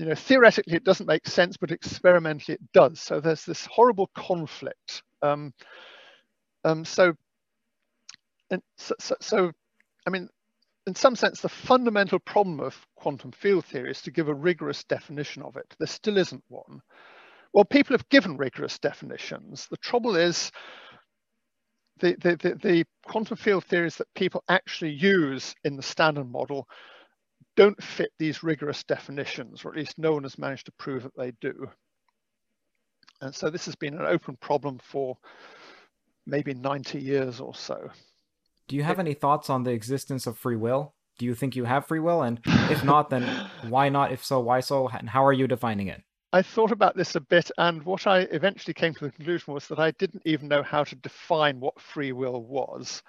theoretically it doesn't make sense, but experimentally it does. So there's this horrible conflict. In some sense, the fundamental problem of quantum field theory is to give a rigorous definition of it. There still isn't one. Well, people have given rigorous definitions. The trouble is the quantum field theories that people actually use in the standard model don't fit these rigorous definitions, or at least no one has managed to prove that they do. And so this has been an open problem for maybe 90 years or so. Do you have any thoughts on the existence of free will? Do you think you have free will? And if not, then why not? If so, why so? And how are you defining it? I thought about this a bit, and what I eventually came to the conclusion was that I didn't even know how to define what free will was.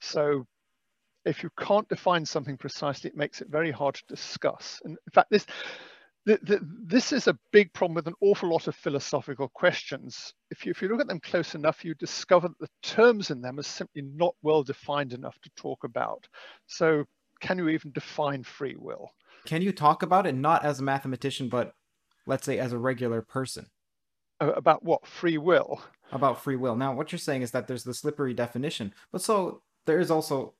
So if you can't define something precisely, it makes it very hard to discuss. And in fact, this is a big problem with an awful lot of philosophical questions. If you look at them close enough, you discover that the terms in them are simply not well defined enough to talk about. So can you even define free will? Can you talk about it, not as a mathematician, but let's say as a regular person? About what? Free will? About free will. Now, what you're saying is that there's the slippery definition, but so there is also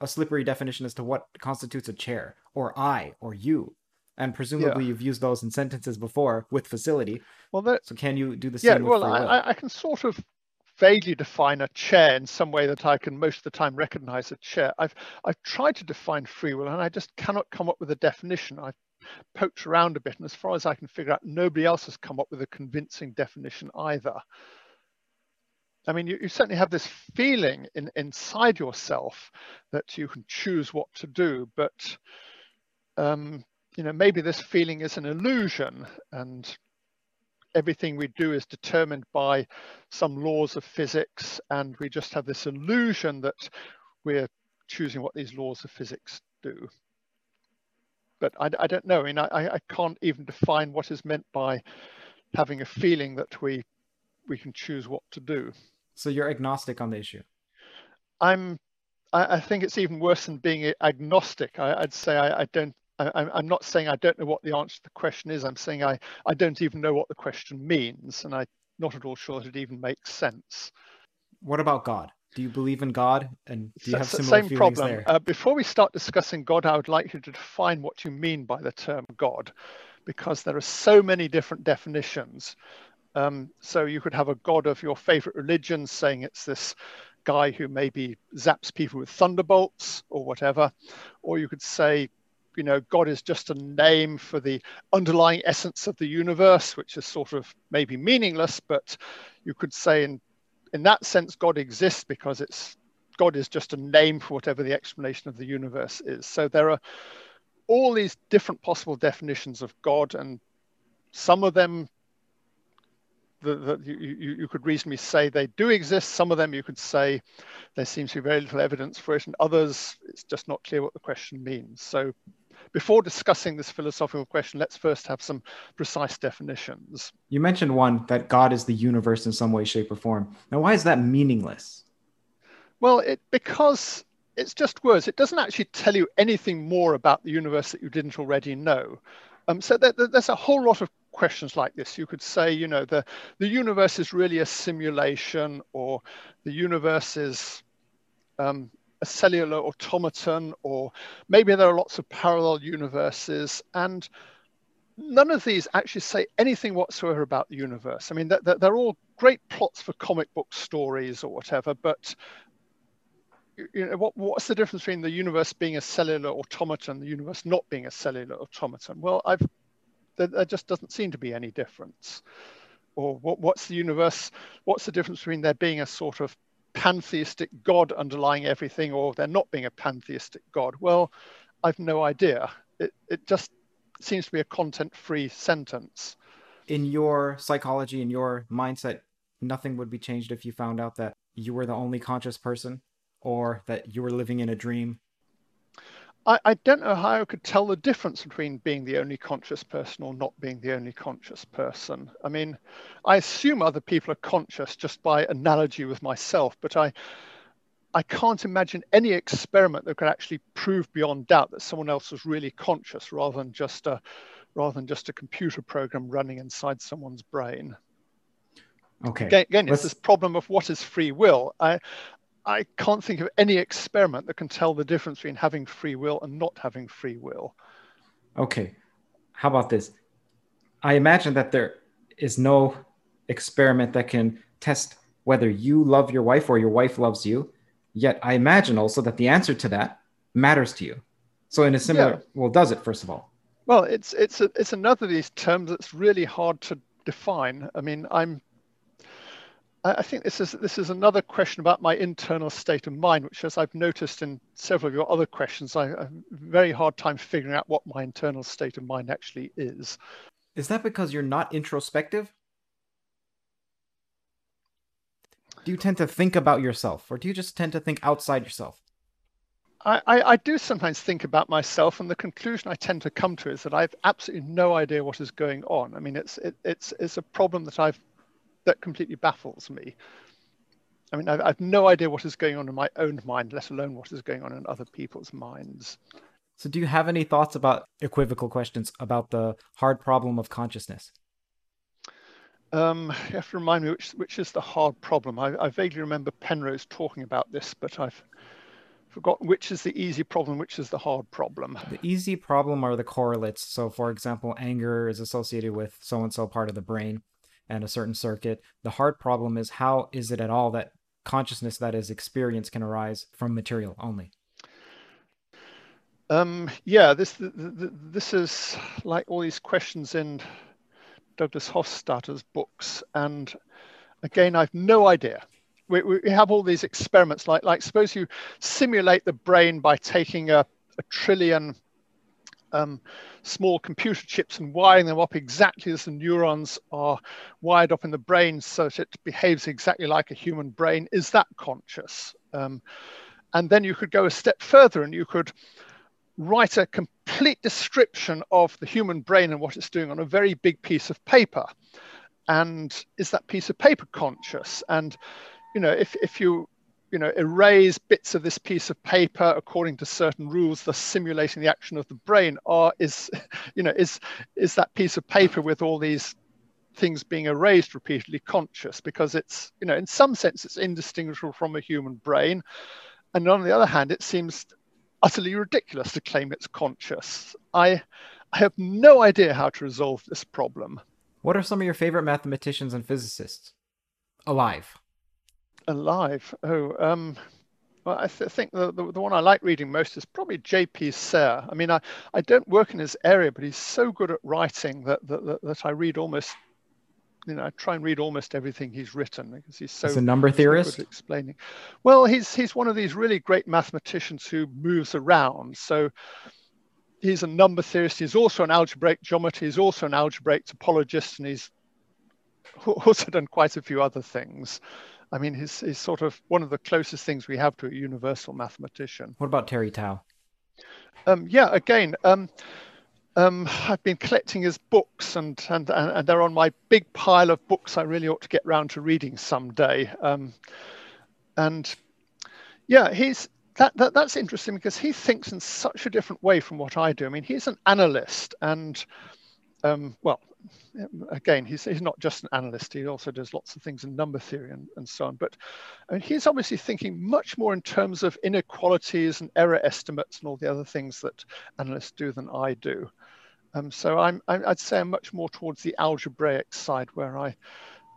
a slippery definition as to what constitutes a chair, or I, or you. And presumably you've used those in sentences before with facility. Well, so can you do the same with free will? I can sort of vaguely define a chair in some way that I can most of the time recognize a chair. I've tried to define free will, and I just cannot come up with a definition. I've poked around a bit, and as far as I can figure out, nobody else has come up with a convincing definition either. You certainly have this feeling inside yourself that you can choose what to do, but you know, maybe this feeling is an illusion and everything we do is determined by some laws of physics, and we just have this illusion that we're choosing what these laws of physics do. But I don't know, I mean, I can't even define what is meant by having a feeling that we can choose what to do. So you're agnostic on the issue? I think it's even worse than being agnostic. I'd say I'm not saying I don't know what the answer to the question is. I'm saying I don't even know what the question means, and I'm not at all sure that it even makes sense. What about God? Do you believe in God, and do you have similar feelings problem. There? Before we start discussing God, I would like you to define what you mean by the term God, because there are so many different definitions. So you could have a God of your favorite religion saying it's this guy who maybe zaps people with thunderbolts or whatever, or you could say, you know, God is just a name for the underlying essence of the universe, which is sort of maybe meaningless, but you could say in that sense God exists because God is just a name for whatever the explanation of the universe is. So there are all these different possible definitions of God, and some of them you could reasonably say they do exist. Some of them you could say there seems to be very little evidence for it, and others it's just not clear what the question means. So before discussing this philosophical question, let's first have some precise definitions. You mentioned one, that God is the universe in some way, shape, or form. Now, why is that meaningless? Well, because it's just words. It doesn't actually tell you anything more about the universe that you didn't already know. So there's a whole lot of questions like this. You could say, you know, the universe is really a simulation, or the universe is a cellular automaton, or maybe there are lots of parallel universes, and none of these actually say anything whatsoever about the universe. I mean, they're all great plots for comic book stories or whatever, but you know, what's the difference between the universe being a cellular automaton and the universe not being a cellular automaton? Well, there just doesn't seem to be any difference. Or what's the universe? What's the difference between there being a sort of pantheistic God underlying everything, or there not being a pantheistic God? Well, I've no idea. It just seems to be a content-free sentence. In your psychology, in your mindset, nothing would be changed if you found out that you were the only conscious person, or that you were living in a dream. I don't know how I could tell the difference between being the only conscious person or not being the only conscious person. I mean, I assume other people are conscious just by analogy with myself, but I can't imagine any experiment that could actually prove beyond doubt that someone else was really conscious rather than just a computer program running inside someone's brain. Okay. Again, it's this problem of what is free will. I can't think of any experiment that can tell the difference between having free will and not having free will. Okay, how about this? I imagine that there is no experiment that can test whether you love your wife or your wife loves you, yet I imagine also that the answer to that matters to you. So in a similar, well, does it, first of all? Well, it's another of these terms that's really hard to define. I mean, I think this is another question about my internal state of mind, which, as I've noticed in several of your other questions, I have a very hard time figuring out what my internal state of mind actually is. Is that because you're not introspective? Do you tend to think about yourself, or do you just tend to think outside yourself? I do sometimes think about myself, and the conclusion I tend to come to is that I have absolutely no idea what is going on. I mean, it's a problem that that completely baffles me. I mean, I've no idea what is going on in my own mind, let alone what is going on in other people's minds. So do you have any thoughts about equivocal questions about the hard problem of consciousness? You have to remind me which is the hard problem. I vaguely remember Penrose talking about this, but I've forgotten which is the easy problem, which is the hard problem. The easy problem are the correlates. So for example, anger is associated with so-and-so part of the brain and a certain circuit. The hard problem is, how is it at all that consciousness, that is experience, can arise from material only? This is like all these questions in Douglas Hofstadter's books. And again, I've no idea. We have all these experiments, like suppose you simulate the brain by taking a trillion small computer chips and wiring them up exactly as the neurons are wired up in the brain so that it behaves exactly like a human brain, is that conscious? And then you could go a step further and you could write a complete description of the human brain and what it's doing on a very big piece of paper. And is that piece of paper conscious? And, you know, if you, you know, erase bits of this piece of paper according to certain rules, thus simulating the action of the brain, or is that piece of paper with all these things being erased repeatedly conscious? Because it's, you know, in some sense it's indistinguishable from a human brain, and on the other hand it seems utterly ridiculous to claim it's conscious. I have no idea how to resolve this problem. What are some of your favorite mathematicians and physicists alive? Well, I think the one I like reading most is probably J.P. Serre. I mean, I don't work in his area, but he's so good at writing that I read almost, you know, I try and read almost everything he's written because he's so. He's a number theorist. So good at explaining. Well, he's one of these really great mathematicians who moves around. So he's a number theorist. He's also an algebraic geometer. He's also an algebraic topologist, and he's also done quite a few other things. I mean, he's sort of one of the closest things we have to a universal mathematician. What about Terry Tao? I've been collecting his books, and they're on my big pile of books I really ought to get round to reading someday. That's interesting because he thinks in such a different way from what I do. I mean, he's an analyst, and he's not just an analyst. He also does lots of things in number theory and so on. But I mean, he's obviously thinking much more in terms of inequalities and error estimates and all the other things that analysts do than I do. I'd say I'm much more towards the algebraic side, where I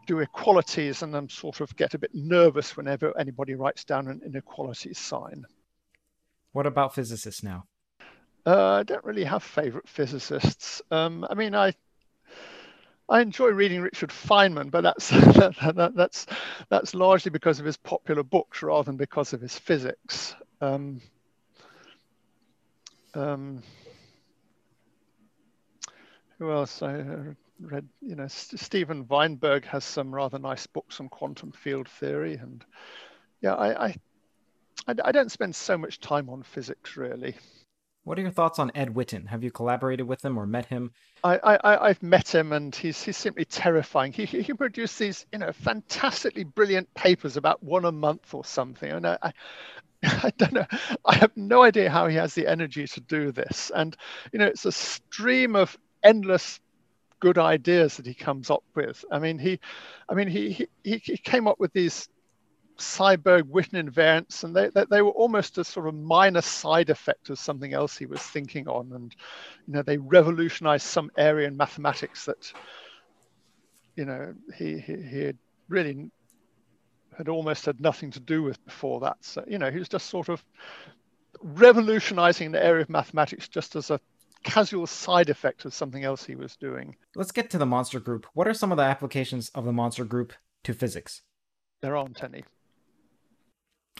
do equalities and then sort of get a bit nervous whenever anybody writes down an inequality sign. What about physicists now? I don't really have favorite physicists. I enjoy reading Richard Feynman, but that's largely because of his popular books rather than because of his physics. Who else I read? You know, Steven Weinberg has some rather nice books on quantum field theory, and yeah, I don't spend so much time on physics really. What are your thoughts on Ed Witten? Have you collaborated with him or met him? I've met him, and he's simply terrifying. He produced these, you know, fantastically brilliant papers about one a month or something. And I don't know. I have no idea how he has the energy to do this. And, you know, it's a stream of endless good ideas that he comes up with. I mean, he came up with these Cyborg-Witten invariants, and they were almost a sort of minor side effect of something else he was thinking on, and you know, they revolutionized some area in mathematics that, you know, he had really had almost had nothing to do with before that. So, you know, he was just sort of revolutionizing the area of mathematics just as a casual side effect of something else he was doing. Let's get to the monster group. What are some of the applications of the monster group to physics? There aren't any.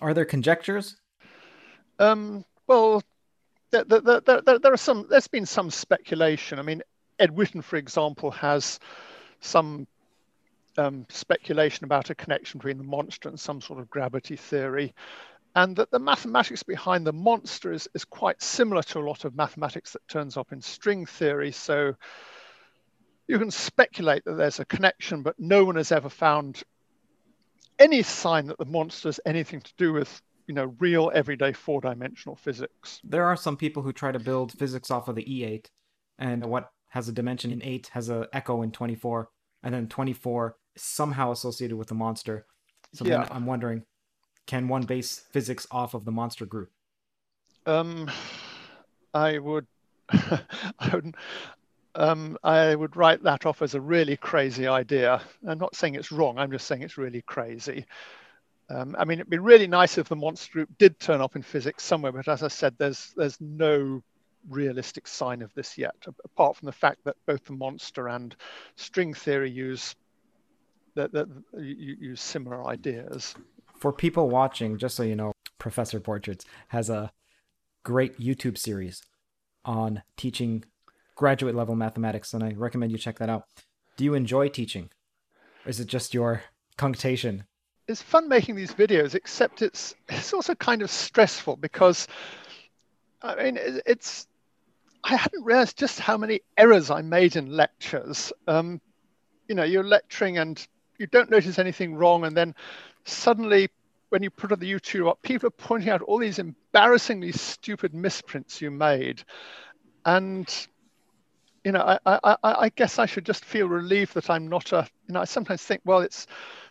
Are there conjectures? Well, there are some. There's been some speculation. I mean, Ed Witten, for example, has some speculation about a connection between the monster and some sort of gravity theory, and that the mathematics behind the monster is quite similar to a lot of mathematics that turns up in string theory. So you can speculate that there's a connection, but no one has ever found any sign that the monster has anything to do with, you know, real everyday four-dimensional physics. There are some people who try to build physics off of the E8, and what has a dimension in 8 has an echo in 24, and then 24 is somehow associated with the monster. So yeah. I'm wondering, can one base physics off of the monster group? I would write that off as a really crazy idea. I'm not saying it's wrong. I'm just saying it's really crazy. I mean, it'd be really nice if the monster group did turn up in physics somewhere, but as I said, there's no realistic sign of this yet, apart from the fact that both the monster and string theory use similar ideas. For people watching, just so you know, Professor Borcherds has a great YouTube series on teaching graduate level mathematics, and I recommend you check that out. Do you enjoy teaching? Or is it just your connotation? It's fun making these videos, except it's also kind of stressful because, I mean, I hadn't realized just how many errors I made in lectures. You know, you're lecturing and you don't notice anything wrong, and then suddenly when you put on the YouTube up, people are pointing out all these embarrassingly stupid misprints you made. And, you know, I guess I should just feel relieved that I'm not a, you know, I sometimes think, well, it's,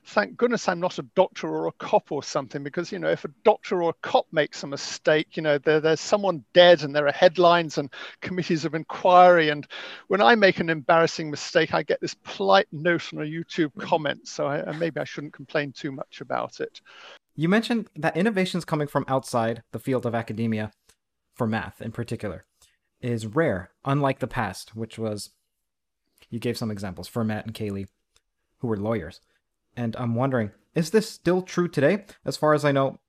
thank goodness I'm not a doctor or a cop or something, because, you know, if a doctor or a cop makes a mistake, you know, there's someone dead and there are headlines and committees of inquiry. And when I make an embarrassing mistake, I get this polite note on a YouTube comment. So maybe I shouldn't complain too much about it. You mentioned that innovations coming from outside the field of academia, for math in particular, is rare, unlike the past, which was, you gave some examples, Fermat and Cayley, who were lawyers. And I'm wondering, is this still true today? As far as I know,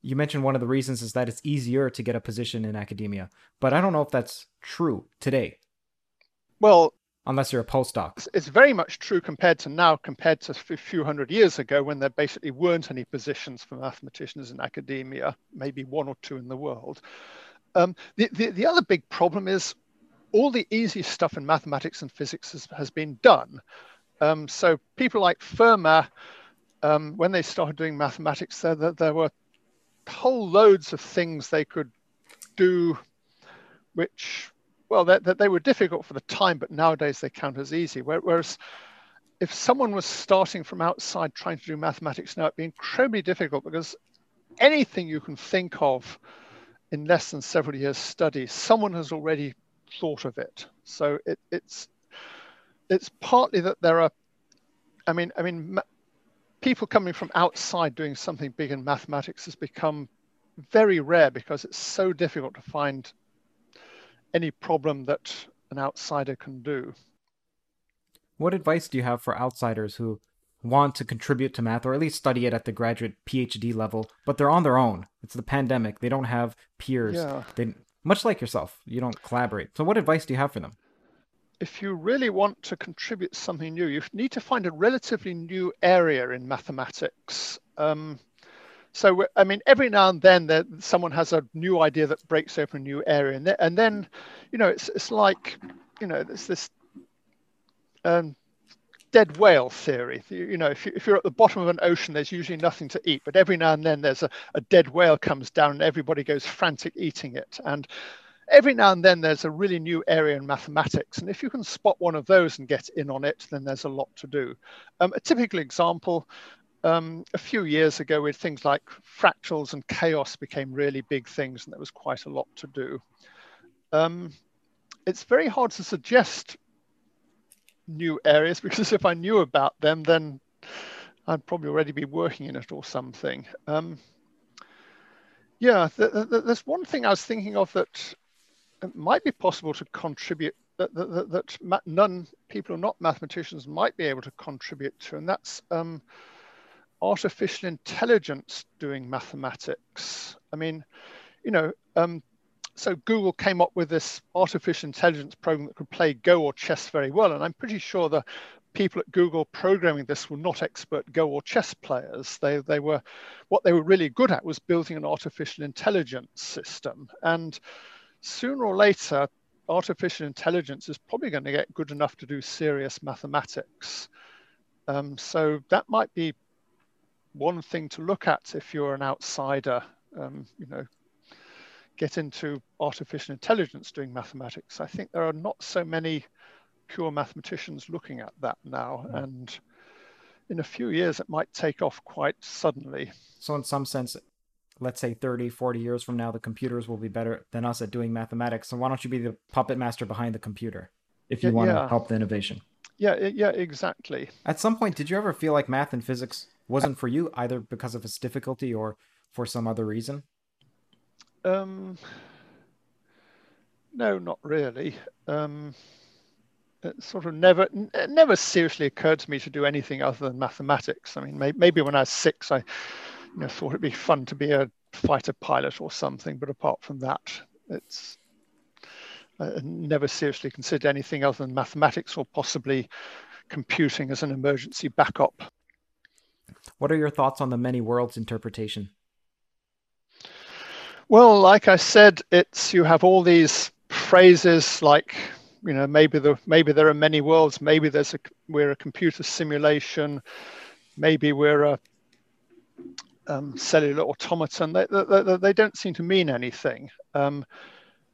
you mentioned one of the reasons is that it's easier to get a position in academia, but I don't know if that's true today. Well, unless you're a postdoc. It's very much true compared to now, compared to a few hundred years ago, when there basically weren't any positions for mathematicians in academia, maybe one or two in the world. The other big problem is all the easy stuff in mathematics and physics has been done. So people like Fermat, when they started doing mathematics, there were whole loads of things they could do which, well, they were difficult for the time, but nowadays they count as easy. Whereas if someone was starting from outside trying to do mathematics now, it'd be incredibly difficult, because anything you can think of in less than several years' study, someone has already thought of it. So it's partly that there are, I mean, people coming from outside doing something big in mathematics has become very rare, because it's so difficult to find any problem that an outsider can do. What advice do you have for outsiders who want to contribute to math, or at least study it at the graduate PhD level, but they're on their own? It's the pandemic. They don't have peers. Yeah. They, much like yourself, you don't collaborate. So what advice do you have for them? If you really want to contribute something new, you need to find a relatively new area in mathematics. So, I mean, every now and then someone has a new idea that breaks open a new area. And then, you know, it's like, you know, there's this dead whale theory. You know, if you're at the bottom of an ocean, there's usually nothing to eat. But every now and then there's a dead whale comes down and everybody goes frantic eating it. And every now and then there's a really new area in mathematics. And if you can spot one of those and get in on it, then there's a lot to do. A typical example, a few years ago, with things like fractals and chaos became really big things, and there was quite a lot to do. It's very hard to suggest new areas, because if I knew about them, then I'd probably already be working in it or something. Yeah, there's one thing I was thinking of that it might be possible to contribute, that people who are not mathematicians might be able to contribute to, and that's artificial intelligence doing mathematics. I mean, you know, so Google came up with this artificial intelligence program that could play Go or chess very well. And I'm pretty sure the people at Google programming this were not expert Go or chess players. They were, what they were really good at was building an artificial intelligence system. And sooner or later, artificial intelligence is probably going to get good enough to do serious mathematics. So that might be one thing to look at if you're an outsider. You know, get into artificial intelligence doing mathematics. I think there are not so many pure mathematicians looking at that now, and in a few years it might take off quite suddenly. So in some sense, let's say 30, 40 years from now, the computers will be better than us at doing mathematics. So why don't you be the puppet master behind the computer if you want to help the innovation? Yeah, exactly. At some point, did you ever feel like math and physics wasn't for you, either because of its difficulty or for some other reason? No, not really. It sort of never seriously occurred to me to do anything other than mathematics. I mean, maybe when I was 6, I thought it'd be fun to be a fighter pilot or something. But apart from that, never seriously considered anything other than mathematics or possibly computing as an emergency backup. What are your thoughts on the many worlds interpretation? Well, like I said, it's, you have all these phrases like, you know, maybe there are many worlds, maybe there's a, we're a computer simulation, maybe we're a cellular automaton. They don't seem to mean anything.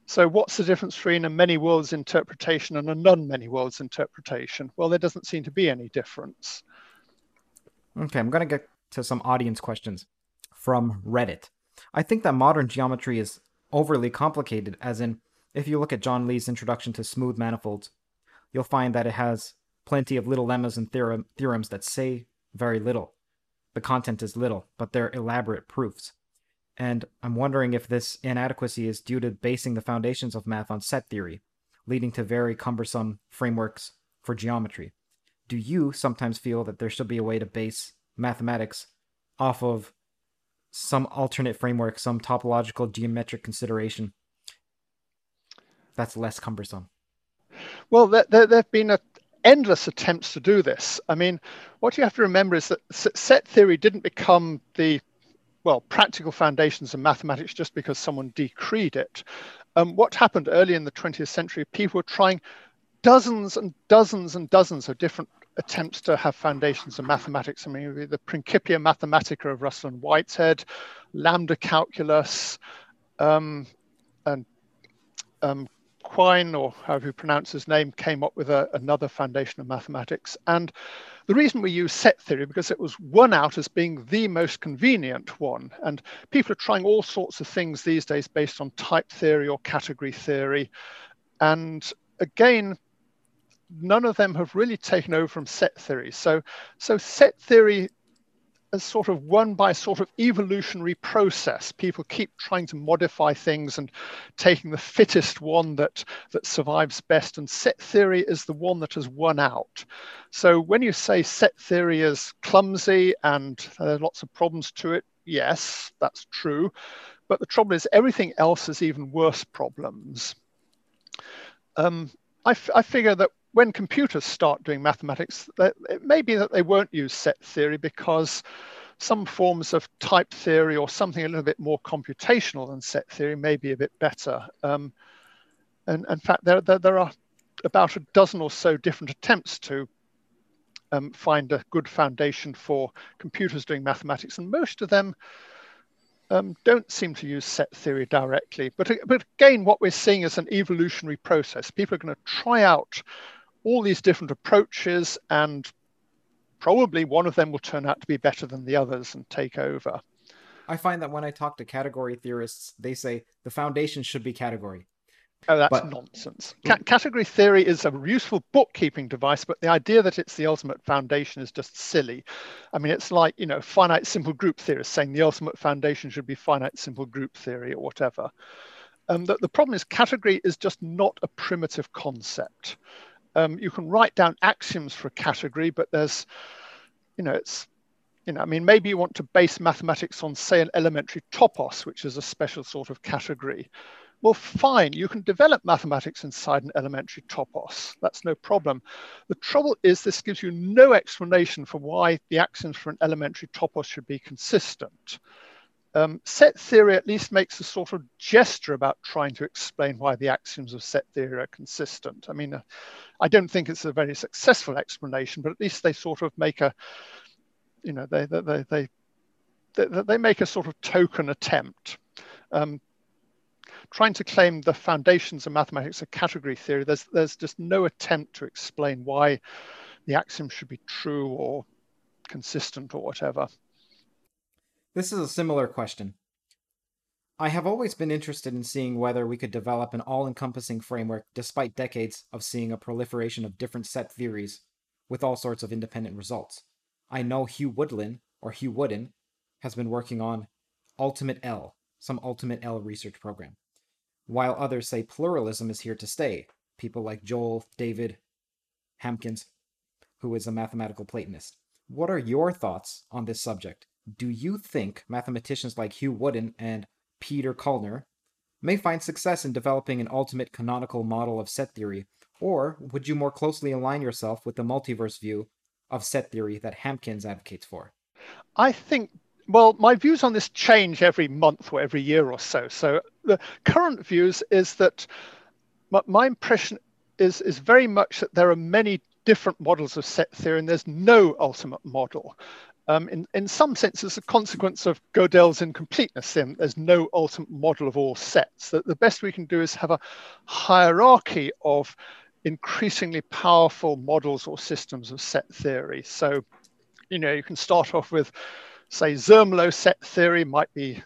So what's the difference between a many worlds interpretation and a non-many worlds interpretation? Well, there doesn't seem to be any difference. Okay, I'm going to get to some audience questions from Reddit. I think that modern geometry is overly complicated, as in, if you look at John Lee's introduction to smooth manifolds, you'll find that it has plenty of little lemmas and theorems that say very little. The content is little, but they're elaborate proofs. And I'm wondering if this inadequacy is due to basing the foundations of math on set theory, leading to very cumbersome frameworks for geometry. Do you sometimes feel that there should be a way to base mathematics off of some alternate framework, some topological geometric consideration that's less cumbersome? Well, there have been endless attempts to do this. I mean, what you have to remember is that set theory didn't become the, well, practical foundations of mathematics just because someone decreed it. What happened early in the 20th century, people were trying dozens and dozens and dozens of different attempts to have foundations of mathematics. I mean, the Principia Mathematica of Russell and Whitehead, lambda calculus, and Quine, or however you pronounce his name, came up with another foundation of mathematics. And the reason we use set theory, because it was won out as being the most convenient one. And people are trying all sorts of things these days based on type theory or category theory. And again, none of them have really taken over from set theory. So set theory is sort of won by sort of evolutionary process. People keep trying to modify things and taking the fittest one that survives best. And set theory is the one that has won out. So when you say set theory is clumsy and there are lots of problems to it, yes, that's true. But the trouble is everything else is even worse problems. I figure that when computers start doing mathematics, it may be that they won't use set theory because some forms of type theory or something a little bit more computational than set theory may be a bit better. And in fact, there are about a dozen or so different attempts to find a good foundation for computers doing mathematics, and most of them don't seem to use set theory directly. But again, what we're seeing is an evolutionary process. People are going to try out all these different approaches, and probably one of them will turn out to be better than the others and take over. I find that when I talk to category theorists, they say the foundation should be category. Oh, that's nonsense. Category theory is a useful bookkeeping device, but the idea that it's the ultimate foundation is just silly. I mean, it's like, you know, finite simple group theorists saying the ultimate foundation should be finite simple group theory or whatever. The problem is category is just not a primitive concept. You can write down axioms for a category, but there's, you know, it's, you know, I mean, maybe you want to base mathematics on, say, an elementary topos, which is a special sort of category. Well, fine, you can develop mathematics inside an elementary topos. That's no problem. The trouble is this gives you no explanation for why the axioms for an elementary topos should be consistent. Set theory at least makes a sort of gesture about trying to explain why the axioms of set theory are consistent. I mean, I don't think it's a very successful explanation, but at least they sort of make a, you know, they make a sort of token attempt. Trying to claim the foundations of mathematics are category theory, there's just no attempt to explain why the axiom should be true or consistent or whatever. This is a similar question. I have always been interested in seeing whether we could develop an all-encompassing framework despite decades of seeing a proliferation of different set theories with all sorts of independent results. I know Hugh Wooden has been working on some ultimate L research program, while others say pluralism is here to stay, people like Joel David Hamkins, who is a mathematical Platonist. What are your thoughts on this subject? Do you think mathematicians like Hugh Wooden and Peter Kullner may find success in developing an ultimate canonical model of set theory, or would you more closely align yourself with the multiverse view of set theory that Hamkins advocates for? I think, well, my views on this change every month or every year or so. So the current views is that my impression is very much that there are many different models of set theory and there's no ultimate model. In some sense, it's a consequence of Gödel's incompleteness. There's no ultimate model of all sets. The best we can do is have a hierarchy of increasingly powerful models or systems of set theory. So, you know, you can start off with, say, Zermelo set theory might be,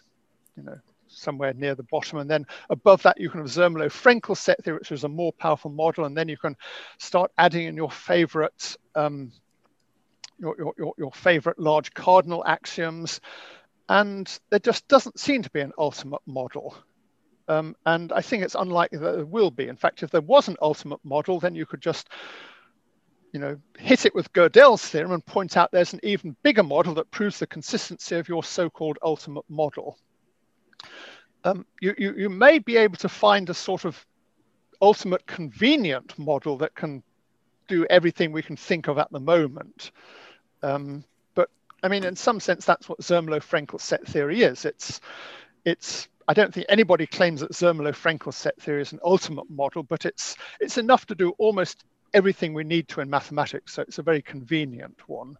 you know, somewhere near the bottom. And then above that, you can have Zermelo-Frenkel set theory, which is a more powerful model. And then you can start adding in your favorite your favorite large cardinal axioms. And there just doesn't seem to be an ultimate model. And I think it's unlikely that there will be. In fact, if there was an ultimate model, then you could just, you know, hit it with Gödel's theorem and point out there's an even bigger model that proves the consistency of your so-called ultimate model. You may be able to find a sort of ultimate convenient model that can do everything we can think of at the moment. But I mean, in some sense, that's what Zermelo-Frenkel set theory is. It's I don't think anybody claims that Zermelo-Frenkel set theory is an ultimate model, but it's enough to do almost everything we need to in mathematics. So it's a very convenient one.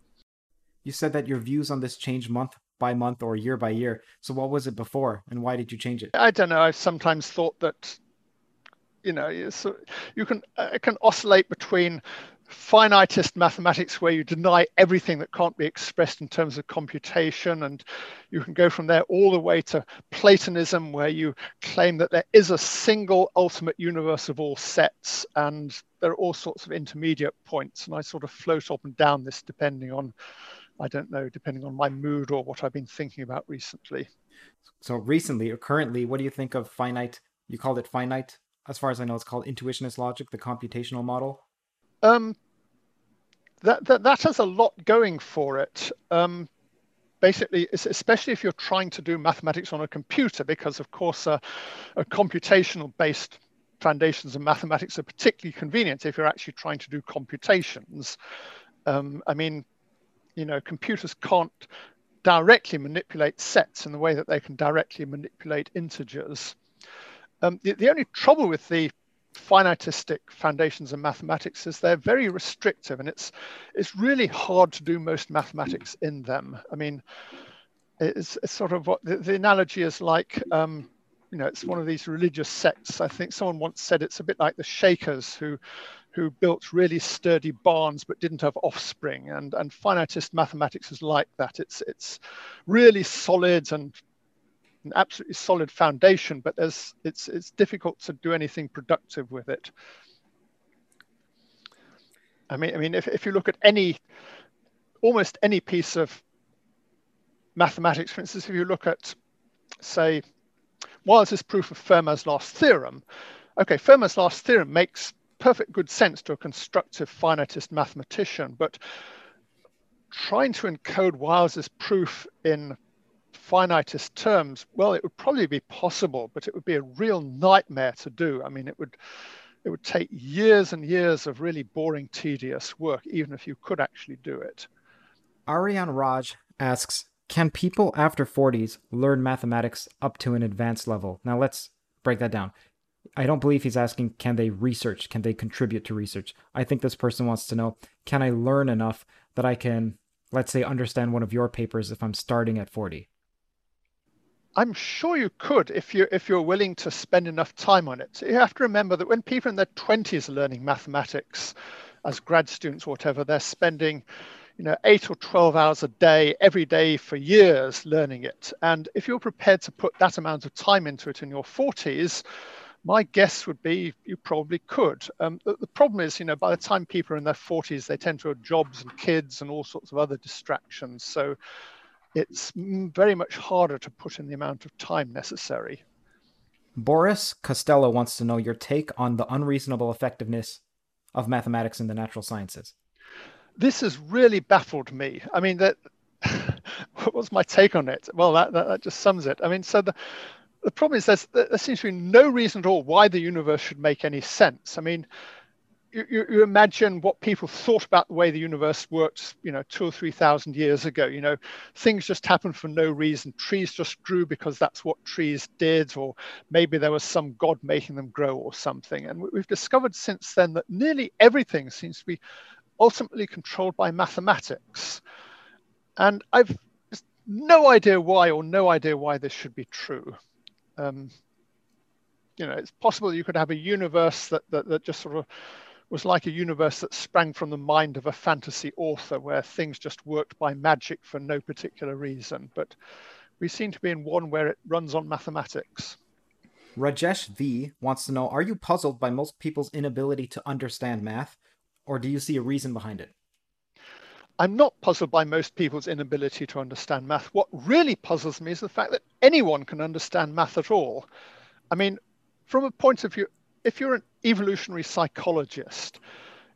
You said that your views on this change month by month or year by year. So what was it before and why did you change it? I don't know. I've sometimes thought that, you know, so it can oscillate between finitist mathematics, where you deny everything that can't be expressed in terms of computation, and you can go from there all the way to Platonism, where you claim that there is a single ultimate universe of all sets, and there are all sorts of intermediate points. And I sort of float up and down this depending on, I don't know, depending on my mood or what I've been thinking about recently. So recently or currently, what do you think of finite? You called it finite. As far as I know, it's called intuitionist logic, the computational model. That has a lot going for it. Basically, especially if you're trying to do mathematics on a computer, because of course a computational-based foundations of mathematics are particularly convenient if you're actually trying to do computations. I mean, you know, computers can't directly manipulate sets in the way that they can directly manipulate integers. The only trouble with the finitistic foundations of mathematics is they're very restrictive, and it's really hard to do most mathematics in them. I mean, it's sort of what the analogy is like, you know, it's one of these religious sects. I think someone once said it's a bit like the Shakers who built really sturdy barns but didn't have offspring, and finitist mathematics is like that. It's really solid and an absolutely solid foundation, but it's difficult to do anything productive with it. I mean, if you look at almost any piece of mathematics, for instance, if you look at, say, Wiles' proof of Fermat's Last Theorem. Okay, Fermat's Last Theorem makes perfect good sense to a constructive finitist mathematician, but trying to encode Wiles' proof in finitist terms, well, it would probably be possible, but it would be a real nightmare to do. I mean, it would take years and years of really boring, tedious work, even if you could actually do it. Aryan Raj asks, can people after 40s learn mathematics up to an advanced level? Now, let's break that down. I don't believe he's asking, can they research? Can they contribute to research? I think this person wants to know, can I learn enough that I can, let's say, understand one of your papers if I'm starting at 40? I'm sure you could if you're willing to spend enough time on it. So you have to remember that when people in their 20s are learning mathematics as grad students or whatever, they're spending, you know, 8 or 12 hours a day every day for years learning it. And if you're prepared to put that amount of time into it in your 40s, my guess would be you probably could. The problem is, you know, by the time people are in their 40s, they tend to have jobs and kids and all sorts of other distractions. So it's very much harder to put in the amount of time necessary. Boris Costello wants to know your take on the unreasonable effectiveness of mathematics in the natural sciences. This has really baffled me. I mean, what was my take on it? Well, that just sums it. I mean, so the problem is there seems to be no reason at all why the universe should make any sense. I mean, you imagine what people thought about the way the universe worked, 2,000 or 3,000 years ago. Things just happened for no reason. Trees just grew because that's what trees did, or maybe there was some god making them grow or something. And we've discovered since then that nearly everything seems to be ultimately controlled by mathematics. And I've no idea why, or no idea why this should be true. It's possible you could have a universe that just sort of was like a universe that sprang from the mind of a fantasy author, where things just worked by magic for no particular reason. But we seem to be in one where it runs on mathematics. Rajesh V wants to know, are you puzzled by most people's inability to understand math, or do you see a reason behind it? I'm not puzzled by most people's inability to understand math. What really puzzles me is the fact that anyone can understand math at all. I mean, from a point of view, if you're an evolutionary psychologist,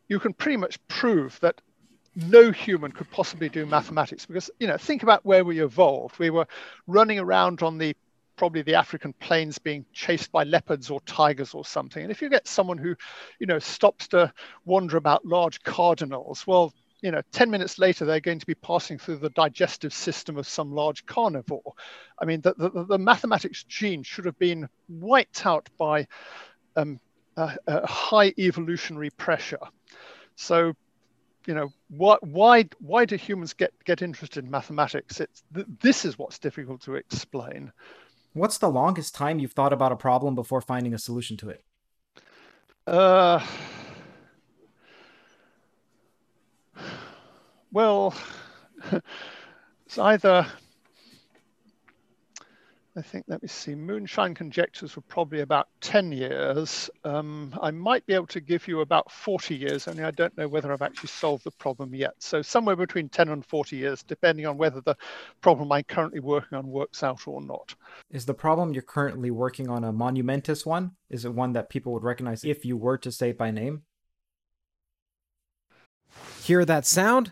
you can pretty much prove that no human could possibly do mathematics because, think about where we evolved. We were running around on probably the African plains being chased by leopards or tigers or something. And if you get someone who, stops to wander about large cardinals, well, 10 minutes later, they're going to be passing through the digestive system of some large carnivore. I mean, the mathematics gene should have been wiped out by high evolutionary pressure. So, why do humans get interested in mathematics? This is what's difficult to explain. What's the longest time you've thought about a problem before finding a solution to it? Well, it's either, moonshine conjectures were probably about 10 years. I might be able to give you about 40 years, only I don't know whether I've actually solved the problem yet. So somewhere between 10 and 40 years, depending on whether the problem I'm currently working on works out or not. Is the problem you're currently working on a monumentous one? Is it one that people would recognize if you were to say it by name? Hear that sound?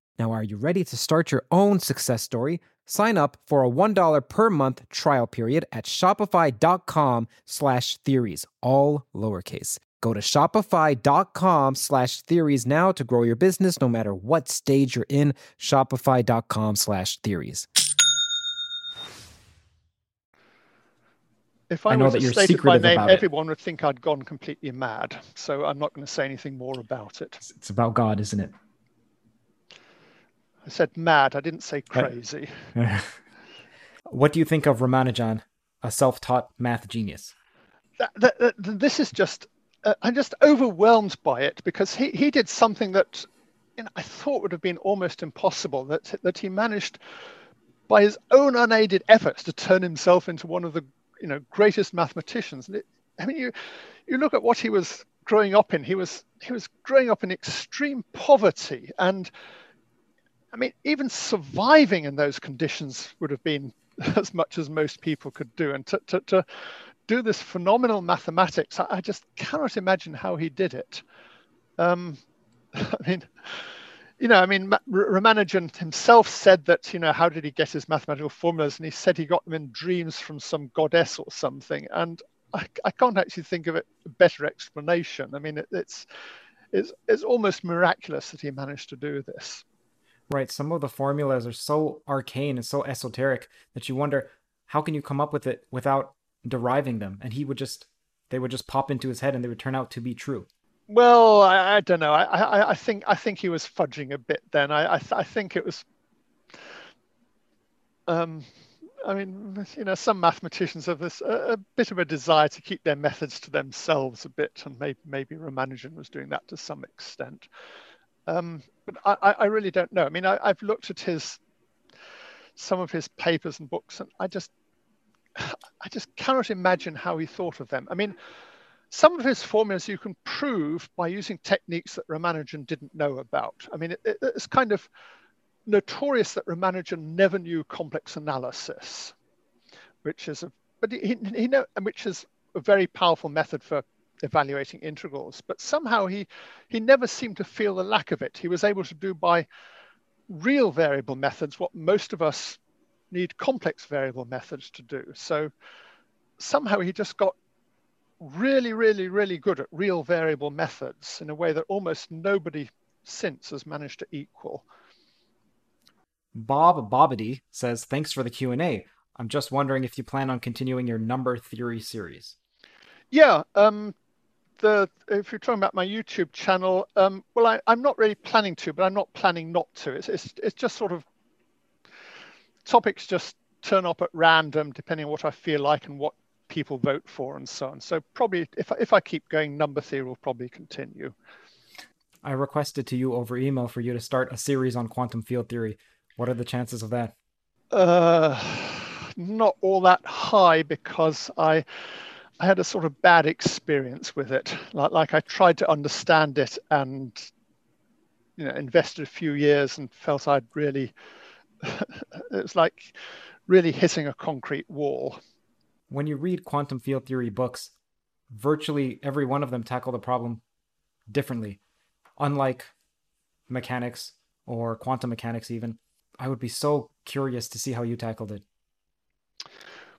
Now, are you ready to start your own success story? Sign up for a $1 per month trial period at shopify.com/theories, all lowercase. Go to shopify.com/theories now to grow your business no matter what stage you're in. Shopify.com/theories. If I know that you're secretive about it, everyone would think I'd gone completely mad. So I'm not going to say anything more about it. It's about God, isn't it? I said mad, I didn't say crazy. What do you think of Ramanujan, a self-taught math genius? This is just, I'm just overwhelmed by it because he did something that I thought would have been almost impossible, that he managed by his own unaided efforts to turn himself into one of the greatest mathematicians. And you look at what he was growing up in. He was growing up in extreme poverty, and even surviving in those conditions would have been as much as most people could do. And to do this phenomenal mathematics, I just cannot imagine how he did it. Ramanujan himself said that, how did he get his mathematical formulas? And he said he got them in dreams from some goddess or something. And I can't actually think of a better explanation. I mean, it, it's it's almost miraculous that he managed to do this. Right. Some of the formulas are so arcane and so esoteric that you wonder, how can you come up with it without deriving them? And he would just, they would just pop into his head and they would turn out to be true. Well, I don't know. I think he was fudging a bit then. I think it was. I mean, you know, some mathematicians have this a bit of a desire to keep their methods to themselves a bit, and maybe Ramanujan was doing that to some extent. But I really don't know. I mean, I've looked at some of his papers and books, and I just cannot imagine how he thought of them. I mean, some of his formulas you can prove by using techniques that Ramanujan didn't know about. I mean, it's kind of notorious that Ramanujan never knew complex analysis, which is a very powerful method for evaluating integrals. But somehow he never seemed to feel the lack of it. He was able to do by real variable methods what most of us need complex variable methods to do. So somehow he just got really, really, really good at real variable methods in a way that almost nobody since has managed to equal. Bob Bobbity says, thanks for the Q&A. I'm just wondering if you plan on continuing your number theory series. Yeah. If you're talking about my YouTube channel, well, I'm not really planning to, but I'm not planning not to. It's just sort of topics just turn up at random, depending on what I feel like and what people vote for and so on. So probably if I keep going, number theory will probably continue. I requested to you over email for you to start a series on quantum field theory. What are the chances of that? Not all that high, because I had a sort of bad experience with it. Like I tried to understand it and, you know, invested a few years and felt I'd really, it's like really hitting a concrete wall. When you read quantum field theory books, virtually every one of them tackle the problem differently. Unlike mechanics or quantum mechanics even. I would be so curious to see how you tackled it.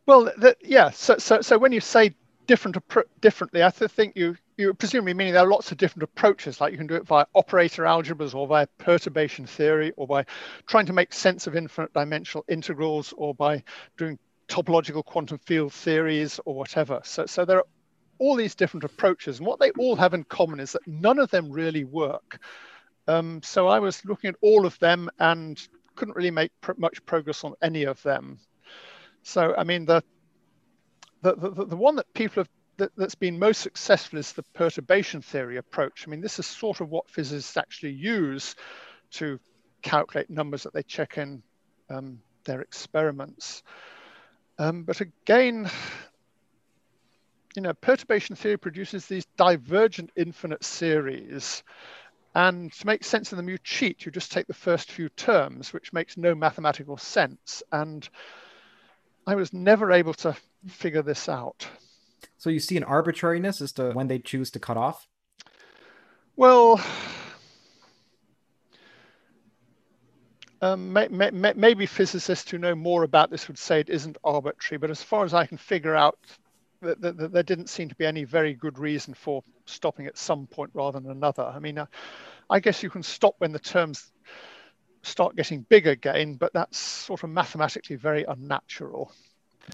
Well, yeah. So when you say differently, I think you presumably meaning there are lots of different approaches. Like you can do it via operator algebras, or via perturbation theory, or by trying to make sense of infinite dimensional integrals, or by doing topological quantum field theories, or whatever. So there are all these different approaches, and what they all have in common is that none of them really work. So I was looking at all of them and couldn't really make much progress on any of them. So I mean, the one that people have that's been most successful is the perturbation theory approach. I mean, this is sort of what physicists actually use to calculate numbers that they check in their experiments. But again, you know, perturbation theory produces these divergent infinite series. And to make sense of them, you cheat. You just take the first few terms, which makes no mathematical sense. And I was never able to figure this out. So you see an arbitrariness as to when they choose to cut off? Well, maybe physicists who know more about this would say it isn't arbitrary. But as far as I can figure out, there didn't seem to be any very good reason for stopping at some point rather than another. I mean, I guess you can stop when the terms start getting big again, but that's sort of mathematically very unnatural.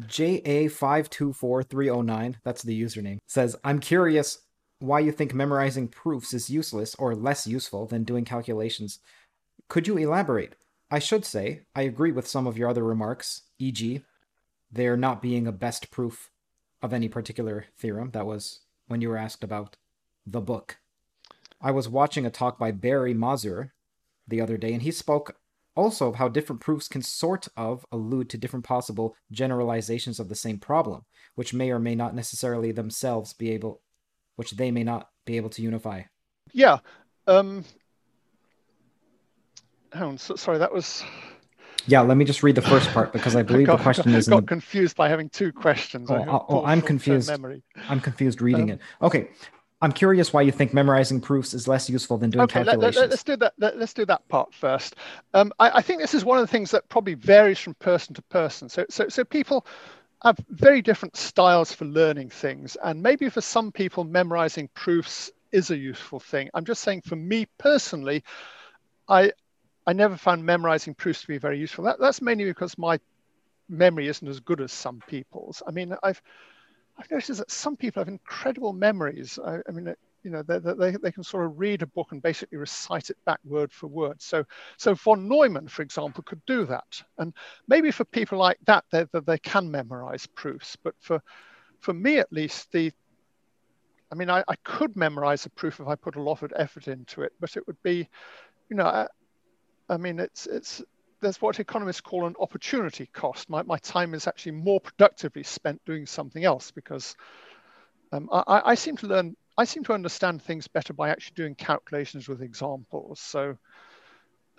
JA524309, that's the username, says, I'm curious why you think memorizing proofs is useless or less useful than doing calculations. Could you elaborate? I should say, I agree with some of your other remarks, e.g., there not being a best proof of any particular theorem. That was when you were asked about the book. I was watching a talk by Barry Mazur the other day, and he spoke also of how different proofs can sort of allude to different possible generalizations of the same problem, which may or may not necessarily themselves be able, which they may not be able to unify. Yeah. Hang on, sorry, that was... Yeah, let me just read the first part, because I believe the question is... I got confused by having two questions. Oh, I'm confused. I'm confused reading it. Okay, I'm curious why you think memorizing proofs is less useful than doing calculations. Let's do that part first. I think this is one of the things that probably varies from person to person. So people have very different styles for learning things, and maybe for some people, memorizing proofs is a useful thing. I'm just saying, for me personally, I never found memorizing proofs to be very useful. That's mainly because my memory isn't as good as some people's. I mean, I've noticed that some people have incredible memories. I mean, you know, they can sort of read a book and basically recite it back word for word. So von Neumann, for example, could do that. And maybe for people like that, they can memorize proofs. But for me, at least, I mean, I could memorize a proof if I put a lot of effort into it, but it would be, you know, I mean, there's what economists call an opportunity cost. My time is actually more productively spent doing something else, because I seem to understand things better by actually doing calculations with examples. So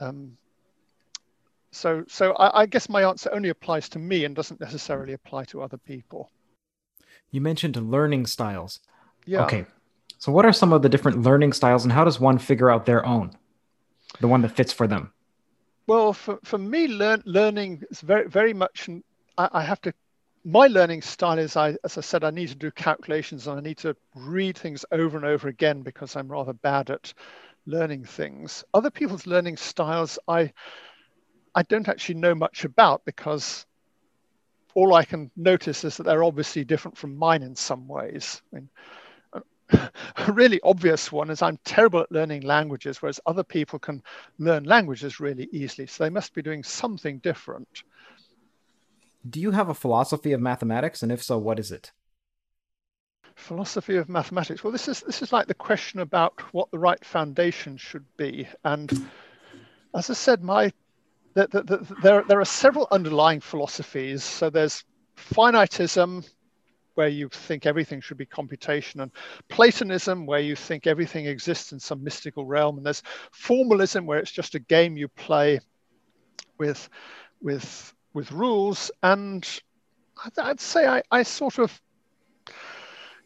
I guess my answer only applies to me and doesn't necessarily apply to other people. You mentioned learning styles. Yeah. Okay. So what are some of the different learning styles, and how does one figure out their own, the one that fits for them? Well, for me, learning is very, very much, I have to, my learning style is, as I said, I need to do calculations and I need to read things over and over again because I'm rather bad at learning things. Other people's learning styles, I don't actually know much about, because all I can notice is that they're obviously different from mine in some ways. I mean, a really obvious one is I'm terrible at learning languages, whereas other people can learn languages really easily. So they must be doing something different. Do you have a philosophy of mathematics? And if so, what is it? Philosophy of mathematics. Well, this is like the question about what the right foundation should be. And as I said, there are several underlying philosophies. So there's finitism, where you think everything should be computation, and Platonism, where you think everything exists in some mystical realm, and there's formalism, where it's just a game you play with rules. And I'd say I sort of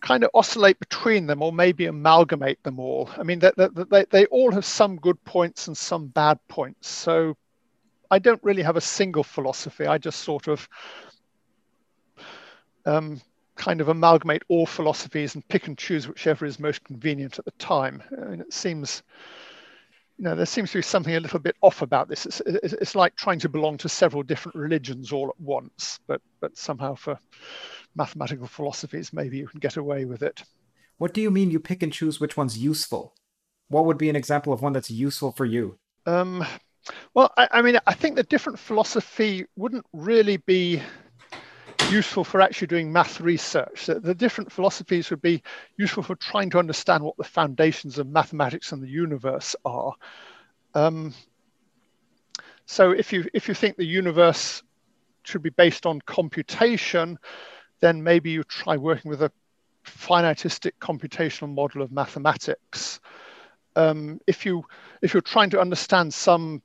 kind of oscillate between them, or maybe amalgamate them all. I mean, they all have some good points and some bad points. So I don't really have a single philosophy. I just sort of kind of amalgamate all philosophies and pick and choose whichever is most convenient at the time. I mean, it seems, you know, there seems to be something a little bit off about this. It's like trying to belong to several different religions all at once, but somehow for mathematical philosophies, maybe you can get away with it. What do you mean you pick and choose which one's useful? What would be an example of one that's useful for you? Well, I mean, I think the different philosophy wouldn't really be useful for actually doing math research. The different philosophies would be useful for trying to understand what the foundations of mathematics and the universe are. So if you think the universe should be based on computation, then maybe you try working with a finitistic computational model of mathematics. If you're trying to understand some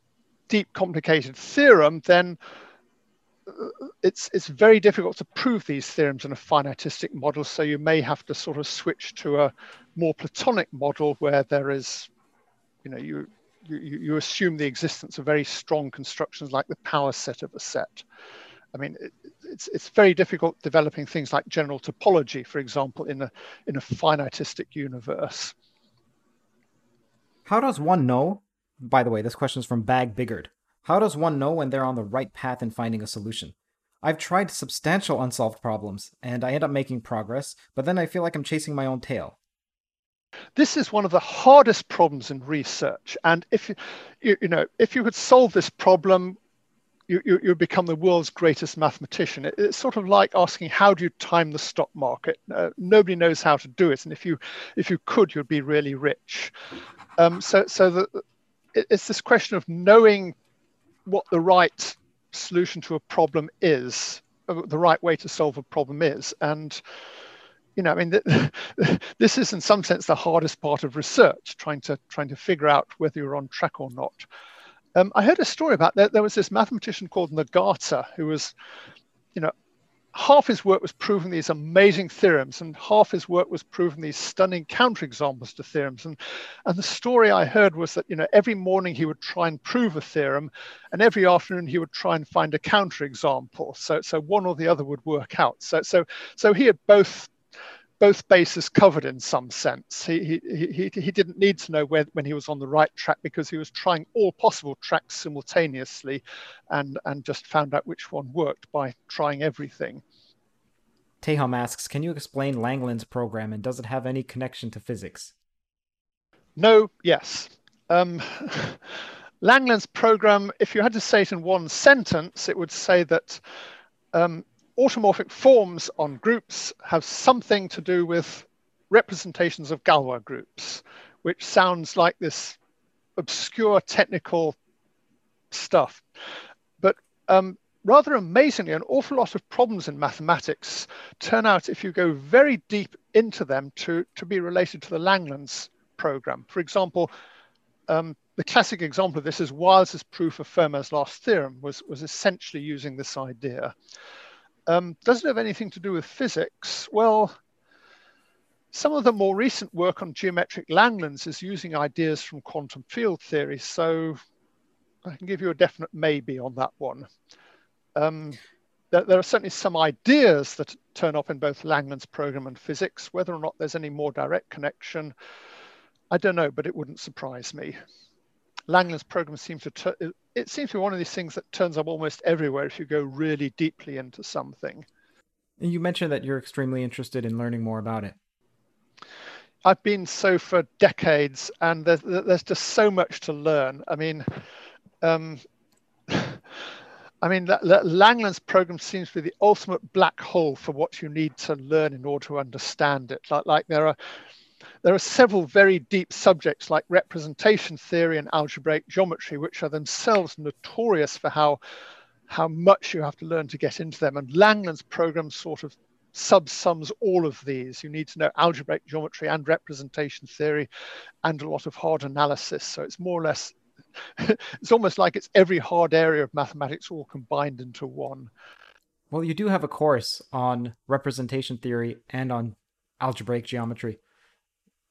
deep, complicated theorem, then it's very difficult to prove these theorems in a finitistic model, so you may have to sort of switch to a more Platonic model, where there is, you know, you assume the existence of very strong constructions like the power set of a set. I mean, it's very difficult developing things like general topology, for example, in a finitistic universe. How does one know, by the way, this question is from Bag Biggard, how does one know when they're on the right path in finding a solution? I've tried substantial unsolved problems, and I end up making progress, but then I feel like I'm chasing my own tail. This is one of the hardest problems in research, and if you could solve this problem, you become the world's greatest mathematician. It's sort of like asking, how do you time the stock market? Nobody knows how to do it, and if you could, you'd be really rich. It's this question of knowing what the right solution to a problem is, the right way to solve a problem is. And, you know, I mean, this is in some sense the hardest part of research, trying to figure out whether you're on track or not. I heard a story about that. There was this mathematician called Nagata who was, you know, half his work was proving these amazing theorems, and half his work was proving these stunning counterexamples to theorems. And the story I heard was that, you know, every morning he would try and prove a theorem, and every afternoon he would try and find a counterexample. So one or the other would work out. So he had both both bases covered in some sense. He didn't need to know when he was on the right track, because he was trying all possible tracks simultaneously and just found out which one worked by trying everything. Teham asks, can you explain Langlands program, and does it have any connection to physics? No, yes. Langlands program, if you had to say it in one sentence, it would say that automorphic forms on groups have something to do with representations of Galois groups, which sounds like this obscure technical stuff. But rather amazingly, an awful lot of problems in mathematics turn out, if you go very deep into them, to be related to the Langlands program. For example, the classic example of this is Wiles' proof of Fermat's Last Theorem was essentially using this idea. Does it have anything to do with physics? Well, some of the more recent work on geometric Langlands is using ideas from quantum field theory, so I can give you a definite maybe on that one. There are certainly some ideas that turn up in both Langlands program and physics. Whether or not there's any more direct connection, I don't know, but it wouldn't surprise me. Langlands program seems to be one of these things that turns up almost everywhere if you go really deeply into something. And you mentioned that you're extremely interested in learning more about it. I've been so for decades, and there's just so much to learn. I mean, the Langlands program seems to be the ultimate black hole for what you need to learn in order to understand it. Like there are several very deep subjects like representation theory and algebraic geometry, which are themselves notorious for how much you have to learn to get into them. And Langlands program sort of subsums all of these. You need to know algebraic geometry and representation theory and a lot of hard analysis. So it's more or less, it's almost like it's every hard area of mathematics all combined into one. Well, you do have a course on representation theory and on algebraic geometry,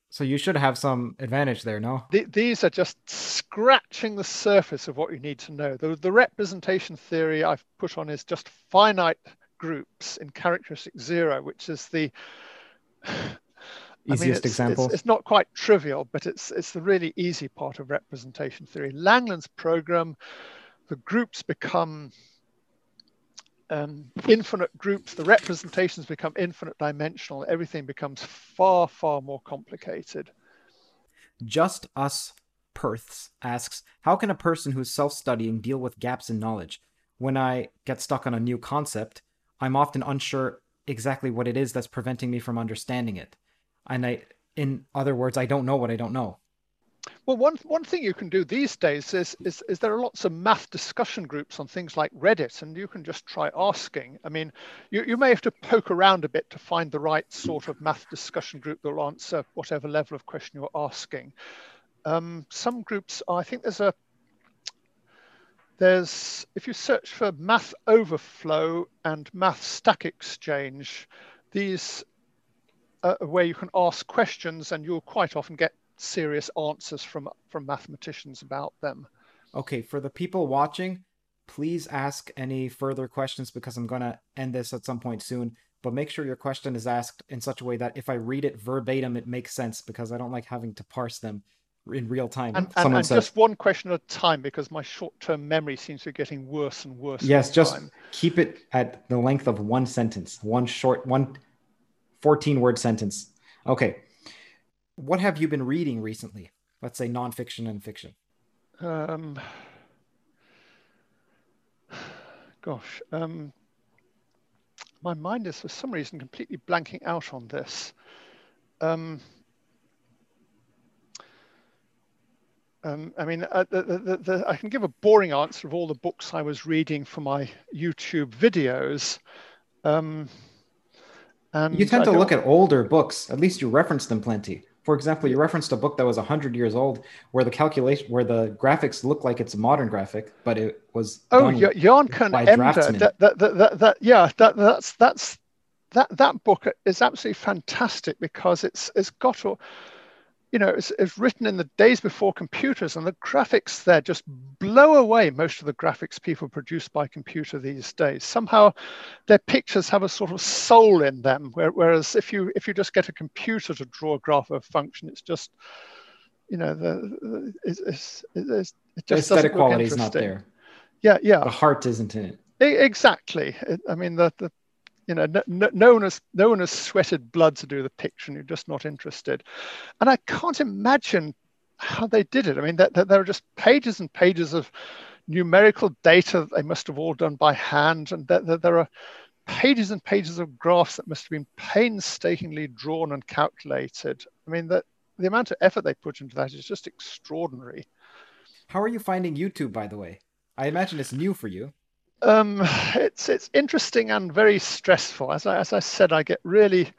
so you should have some advantage there, no? These are just scratching the surface of what you need to know. The representation theory I've put on is just finite groups in characteristic zero, which is the easiest example. It's not quite trivial, but it's the really easy part of representation theory. Langlands program, the groups become infinite groups, the representations become infinite dimensional, everything becomes far, far more complicated. Just Us Perths asks, how can a person who's self-studying deal with gaps in knowledge? When I get stuck on a new concept, I'm often unsure exactly what it is that's preventing me from understanding it. And in other words, I don't know what I don't know. Well, one thing you can do these days is there are lots of math discussion groups on things like Reddit, and you can just try asking. I mean, you may have to poke around a bit to find the right sort of math discussion group that will answer whatever level of question you're asking. Some groups, I think if you search for Math Overflow and Math Stack Exchange, these are where you can ask questions, and you'll quite often get serious answers from mathematicians about them. Okay, for the people watching, please ask any further questions, because I'm going to end this at some point soon, but make sure your question is asked in such a way that if I read it verbatim, it makes sense, because I don't like having to parse them in real time. And says, just one question at a time, because my short-term memory seems to be getting worse and worse. Yes, just time. Keep it at the length of one sentence, one 14-word sentence. Okay. What have you been reading recently? Let's say nonfiction and fiction. My mind is for some reason completely blanking out on this. I can give a boring answer of all the books I was reading for my YouTube videos. You tend to look at older books. At least you reference them plenty. For example, you referenced a book that was 100 years old, where the graphics look like it's a modern graphic, but it was Jonathan Vervaeke. That book is absolutely fantastic, because it's got you know, it's written in the days before computers, and the graphics there just blow away most of the graphics people produce by computer these days. Somehow their pictures have a sort of soul in them, whereas if you just get a computer to draw a graph of a function, it's just, you know, it just the aesthetic quality is not there. Yeah, yeah. The heart isn't in it. Exactly. I mean, you know, no one has sweated blood to do the picture, and you're just not interested. And I can't imagine how they did it. I mean, there are just pages and pages of numerical data that they must have all done by hand, and there are pages and pages of graphs that must have been painstakingly drawn and calculated. I mean, the amount of effort they put into that is just extraordinary. How are you finding YouTube, by the way? I imagine it's new for you. It's interesting and very stressful. As I said, I get really,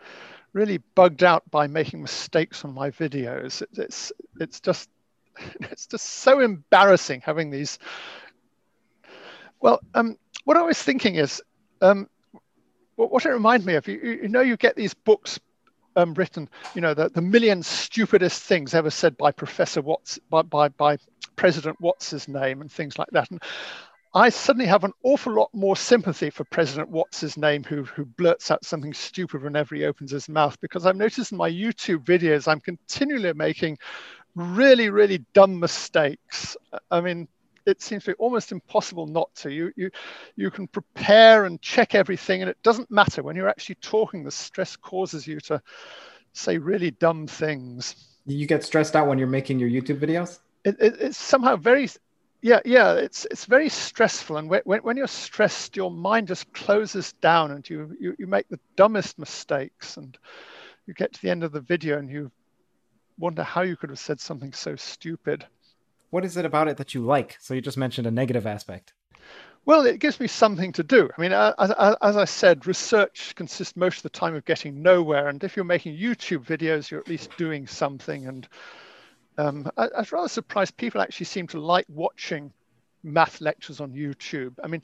really bugged out by making mistakes on my videos. It's just so embarrassing having these. Well, what I was thinking is, what it reminded me of, you know, you get these books written, you know, the million stupidest things ever said by Professor Watts, by President Watts's name, and things like that. And I suddenly have an awful lot more sympathy for President Watts's name, who blurts out something stupid whenever he opens his mouth, because I've noticed in my YouTube videos, I'm continually making really, really dumb mistakes. I mean, it seems to be almost impossible not to. You can prepare and check everything, and it doesn't matter. When you're actually talking, the stress causes you to say really dumb things. You get stressed out when you're making your YouTube videos? It's somehow very... Yeah, it's very stressful, and when you're stressed, your mind just closes down, and you make the dumbest mistakes, and you get to the end of the video, and you wonder how you could have said something so stupid. What is it about it that you like? So you just mentioned a negative aspect. Well, it gives me something to do. I mean, as I said, research consists most of the time of getting nowhere, and if you're making YouTube videos, you're at least doing something, and... I was rather surprised people actually seem to like watching math lectures on YouTube. I mean,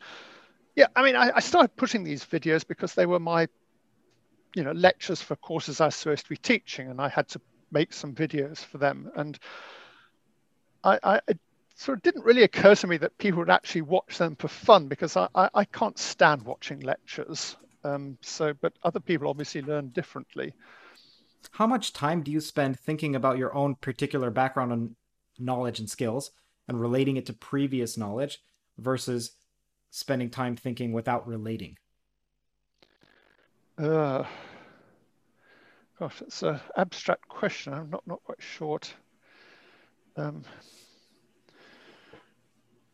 yeah, I started putting these videos because they were my, you know, lectures for courses I was supposed to be teaching, and I had to make some videos for them. And it sort of didn't really occur to me that people would actually watch them for fun, because I can't stand watching lectures. But other people obviously learn differently. How much time do you spend thinking about your own particular background and knowledge and skills and relating it to previous knowledge versus spending time thinking without relating? Gosh, it's an abstract question. I'm not quite sure.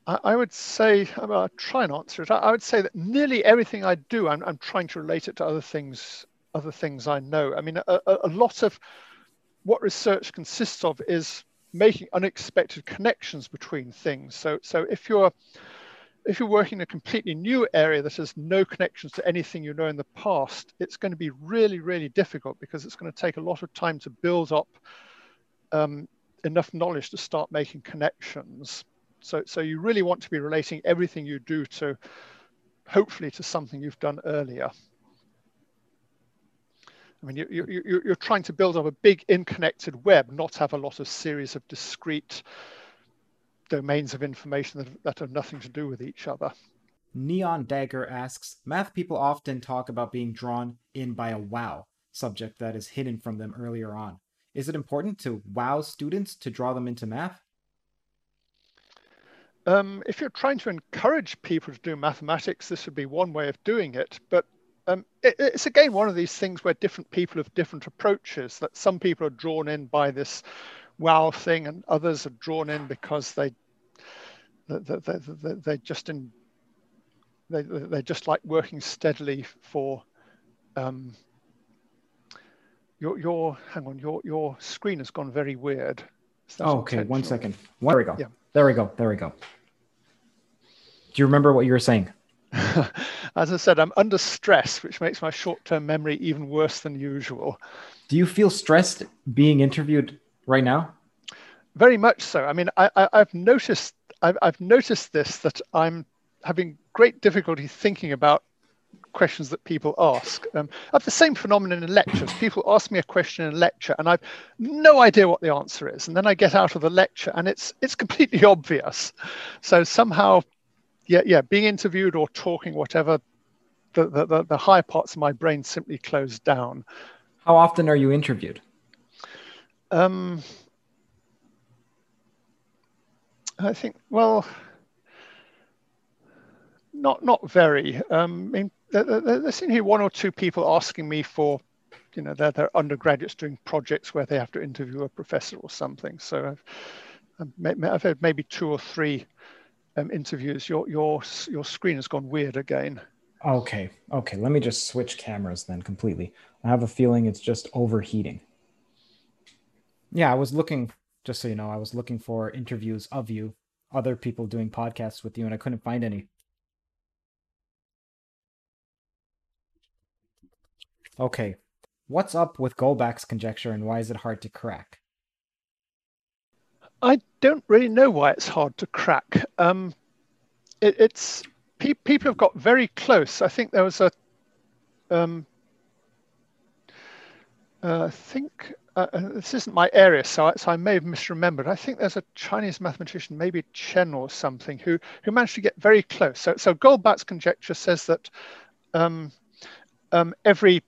I would say, I'll try and answer it. I would say that nearly everything I do, I'm trying to relate it to other things I know. I mean, a lot of what research consists of is making unexpected connections between things. So if you're working in a completely new area that has no connections to anything you know in the past, it's going to be really, really difficult, because it's going to take a lot of time to build up enough knowledge to start making connections. So you really want to be relating everything you do to, hopefully, to something you've done earlier. I mean, you're trying to build up a big interconnected web, not have a lot of series of discrete domains of information that have nothing to do with each other. Neon Dagger asks, math people often talk about being drawn in by a wow subject that is hidden from them earlier on. Is it important to wow students to draw them into math? If you're trying to encourage people to do mathematics, this would be one way of doing it, but it's again one of these things where different people have different approaches, that some people are drawn in by this wow thing, and others are drawn in because they just like working steadily for your screen has gone very weird. Oh, okay, one second. There we go. Yeah. There we go. Do you remember what you were saying? As I said, I'm under stress, which makes my short-term memory even worse than usual. Do you feel stressed being interviewed right now? Very much so. I mean, I've noticed this, that I'm having great difficulty thinking about questions that people ask. I have the same phenomenon in lectures. People ask me a question in a lecture and I've no idea what the answer is. And then I get out of the lecture and it's completely obvious. So somehow, yeah, being interviewed or talking, whatever, the higher parts of my brain simply close down. How often are you interviewed? I think, well, not very. I mean, there seem to be one or two people asking me for, you know, they're undergraduates doing projects where they have to interview a professor or something. So I've had maybe 2 or 3 interviews. Your screen has gone weird again. Okay. Let me just switch cameras then completely. I have a feeling it's just overheating. Yeah, I was looking, just so you know, I was looking for interviews of you, other people doing podcasts with you, and I couldn't find any. Okay, what's up with Goldbach's conjecture and why is it hard to crack? I don't really know why it's hard to crack. People have got very close. I think there was a, this isn't my area, so I may have misremembered. I think there's a Chinese mathematician, maybe Chen or something, who managed to get very close. So Goldbach's conjecture says that every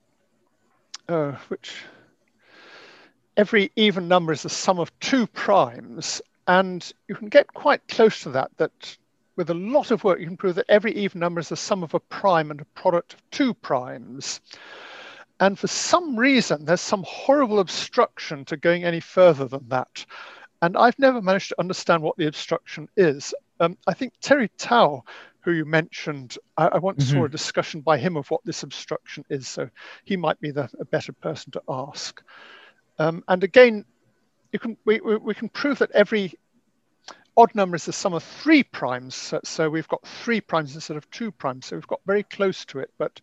even number is the sum of 2 primes, and you can get quite close to that. That with a lot of work, you can prove that every even number is the sum of a prime and a product of 2 primes. And for some reason, there's some horrible obstruction to going any further than that. And I've never managed to understand what the obstruction is. I think Terry Tao, who you mentioned, I once saw a discussion by him of what this obstruction is. So he might be a better person to ask. And again, we can prove that every odd number is the sum of 3 primes. So we've got 3 primes instead of 2 primes. So we've got very close to it. But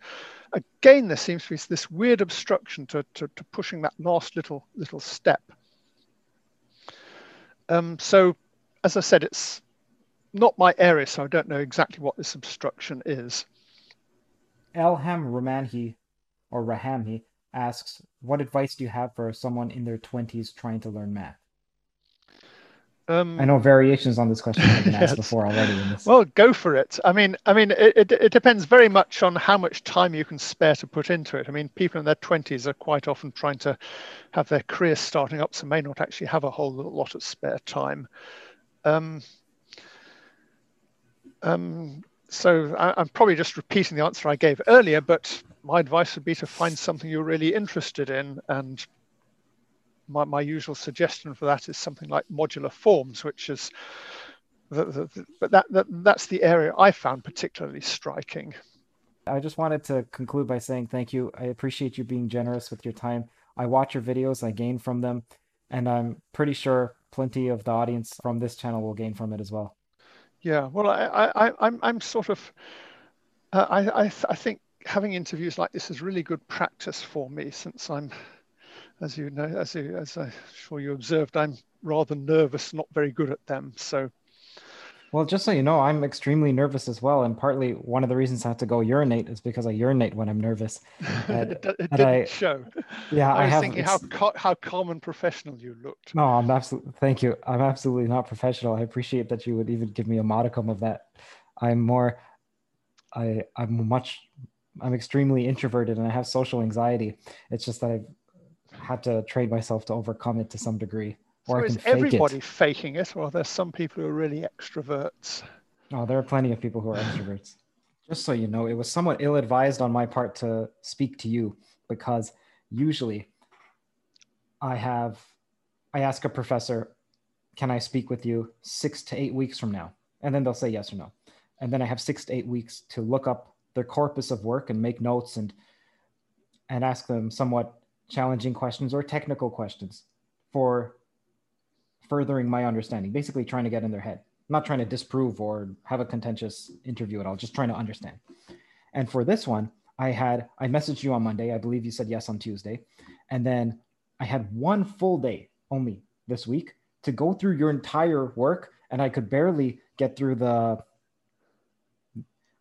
again, there seems to be this weird obstruction to pushing that last little step. So as I said, it's not my area, so I don't know exactly what this obstruction is. Elham Ramanhi or Rahamhi asks, what advice do you have for someone in their 20s trying to learn math? I know variations on this question have been asked before already. Well, go for it. I mean, it depends very much on how much time you can spare to put into it. I mean, people in their 20s are quite often trying to have their career starting up, so may not actually have a whole lot of spare time. So I'm probably just repeating the answer I gave earlier, but my advice would be to find something you're really interested in, and my usual suggestion for that is something like modular forms, which is, that's the area I found particularly striking. I just wanted to conclude by saying thank you. I appreciate you being generous with your time. I watch your videos, I gain from them, and I'm pretty sure plenty of the audience from this channel will gain from it as well. Yeah, well, I'm sort of, I think having interviews like this is really good practice for me, since I'm, as you know, as I'm sure you observed, I'm rather nervous, not very good at them. So, well, just so you know, I'm extremely nervous as well, and partly one of the reasons I have to go urinate is because I urinate when I'm nervous. It didn't show. Yeah, I was thinking how calm and professional you looked. No, I'm absolutely. Thank you. I'm absolutely not professional. I appreciate that you would even give me a modicum of that. I'm extremely introverted, and I have social anxiety. It's just that I've had to train myself to overcome it to some degree. Or so is everybody faking it, or there's some people who are really extroverts? Oh, there are plenty of people who are extroverts. Just so you know, it was somewhat ill-advised on my part to speak to you, because usually I ask a professor, can I speak with you 6 to 8 weeks from now? And then they'll say yes or no. And then I have 6 to 8 weeks to look up their corpus of work and make notes and ask them somewhat challenging questions or technical questions for furthering my understanding, basically trying to get in their head. I'm not trying to disprove or have a contentious interview at all, just trying to understand. And for this one, I messaged you on Monday. I believe you said yes on Tuesday. And then I had one full day only this week to go through your entire work. And I could barely get through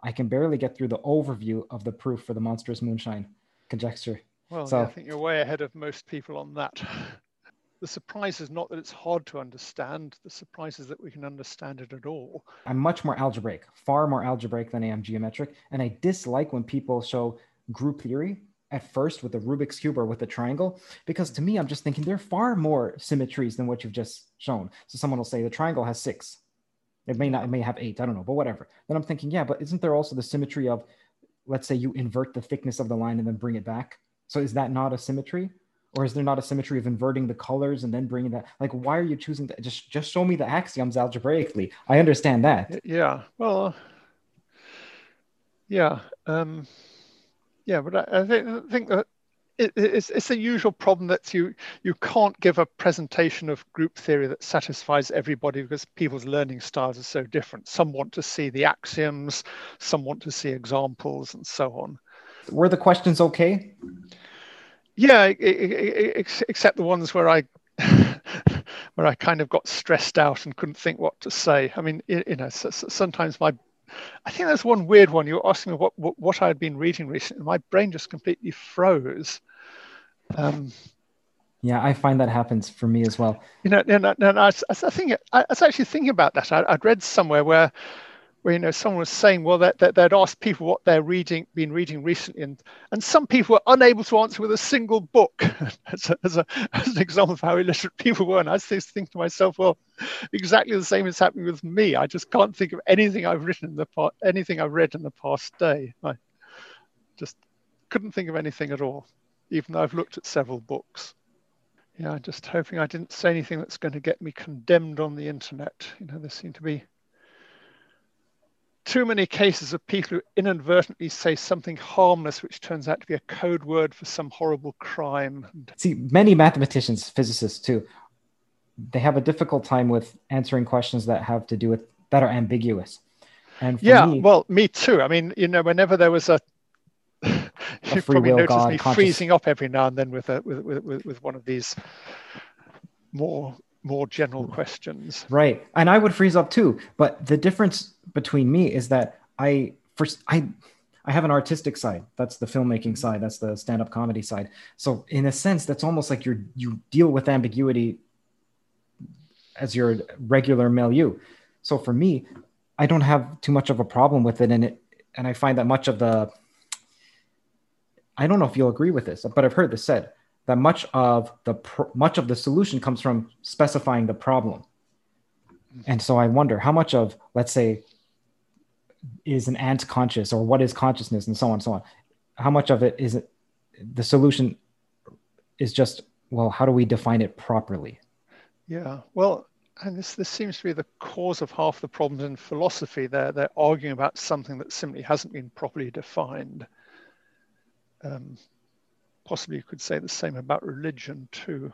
I can barely get through the overview of the proof for the monstrous moonshine conjecture. Well, so, yeah, I think you're way ahead of most people on that. The surprise is not that it's hard to understand. The surprise is that we can understand it at all. I'm much more algebraic, far more algebraic than I am geometric. And I dislike when people show group theory at first with the Rubik's Cube or with the triangle, because to me, I'm just thinking there are far more symmetries than what you've just shown. So someone will say the triangle has 6. It may not, it may have 8, I don't know, but whatever. Then I'm thinking, yeah, but isn't there also the symmetry of, let's say you invert the thickness of the line and then bring it back. So is that not a symmetry? Or is there not a symmetry of inverting the colors and then bringing that? Like, why are you choosing that? Just show me the axioms algebraically. I understand that. Yeah. Well, yeah. Yeah, but I think that it's a usual problem that you can't give a presentation of group theory that satisfies everybody because people's learning styles are so different. Some want to see the axioms, some want to see examples, and so on. Were the questions okay? Yeah, except the ones where I kind of got stressed out and couldn't think what to say. I mean, you know, sometimes I think there's one weird one. You were asking me what I had been reading recently. My brain just completely froze. Yeah, I find that happens for me as well. You know, and I was actually thinking about that. I'd read somewhere where you know someone was saying, well, that they'd asked people what they're been reading recently, and some people were unable to answer with a single book as an example of how illiterate people were. And I was thinking to myself, well, exactly the same is happening with me. I just can't think of anything I've read in the past day. I just couldn't think of anything at all, even though I've looked at several books. Yeah, I'm just hoping I didn't say anything that's going to get me condemned on the internet. You know, there seem to be too many cases of people who inadvertently say something harmless, which turns out to be a code word for some horrible crime. See, many mathematicians, physicists too, they have a difficult time with answering questions that have to do with, that are ambiguous. And for me too. I mean, you know, whenever there was you probably noticed me freezing up every now and then with one of these more general questions. Right. And I would freeze up too. But the difference between me is that I have an artistic side. That's the filmmaking side. That's the stand-up comedy side. So in a sense, that's almost like you deal with ambiguity as your regular milieu. So for me, I don't have too much of a problem with it. And I find that much of the, I don't know if you'll agree with this, but I've heard this said, that much of the solution comes from specifying the problem. And so I wonder how much of, let's say, is an ant conscious, or what is consciousness, and so on and so on. How much of it is it, the solution is just, well, how do we define it properly? Yeah, well, and this seems to be the cause of half the problems in philosophy. They're arguing about something that simply hasn't been properly defined. Possibly you could say the same about religion too.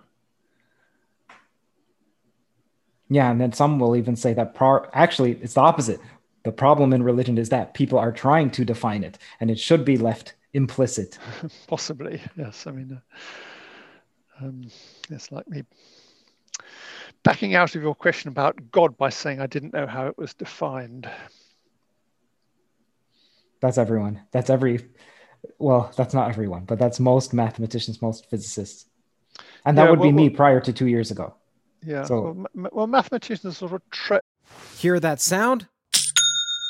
Yeah, and then some will even say that actually it's the opposite. The problem in religion is that people are trying to define it, and it should be left implicit. Possibly, yes. I mean, it's like me backing out of your question about God by saying I didn't know how it was defined. That's everyone. Well, that's not everyone, but that's most mathematicians, most physicists. And that would be me prior to 2 years ago. Yeah. So, well, mathematicians sort of Hear that sound?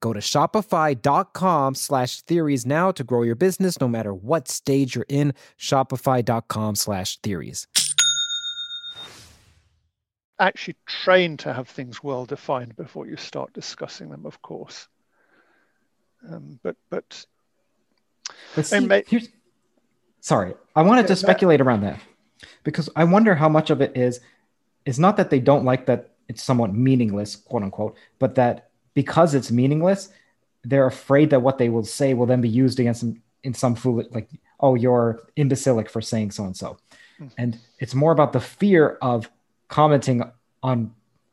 Go to shopify.com/theories now to grow your business no matter what stage you're in. Shopify.com/theories. Actually train to have things well defined before you start discussing them, of course. Sorry, I wanted to speculate around that, because I wonder how much of it is, it's not that they don't like that it's somewhat meaningless, quote unquote, but that because it's meaningless, they're afraid that what they will say will then be used against them in some foolish, like, oh, you're imbecilic for saying so-and-so. And it's more about the fear of commenting on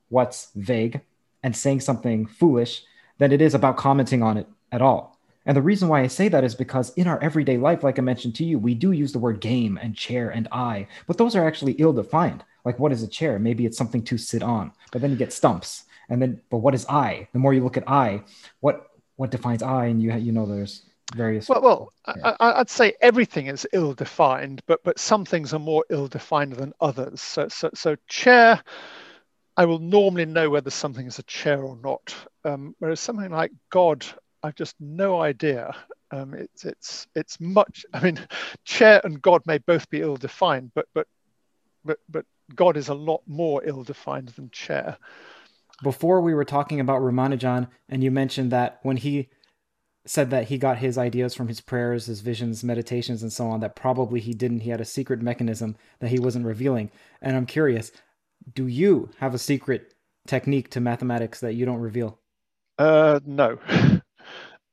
what's vague and saying something foolish than it is about commenting on it at all. And the reason why I say that is because in our everyday life, like I mentioned to you, we do use the word game and chair and I, but those are actually ill-defined. Like, what is a chair? Maybe it's something to sit on, but then you get stumps. And then, but what is I? The more you look at I, what defines I? And you know, there's various... Well, yeah. I'd say everything is ill-defined, but some things are more ill-defined than others. So chair, I will normally know whether something is a chair or not. Whereas something like God, I've just no idea. It's much. I mean, chair and God may both be ill-defined, but God is a lot more ill-defined than chair. Before we were talking about Ramanujan, and you mentioned that when he said that he got his ideas from his prayers, his visions, meditations, and so on, that probably he didn't. He had a secret mechanism that he wasn't revealing. And I'm curious, do you have a secret technique to mathematics that you don't reveal? No.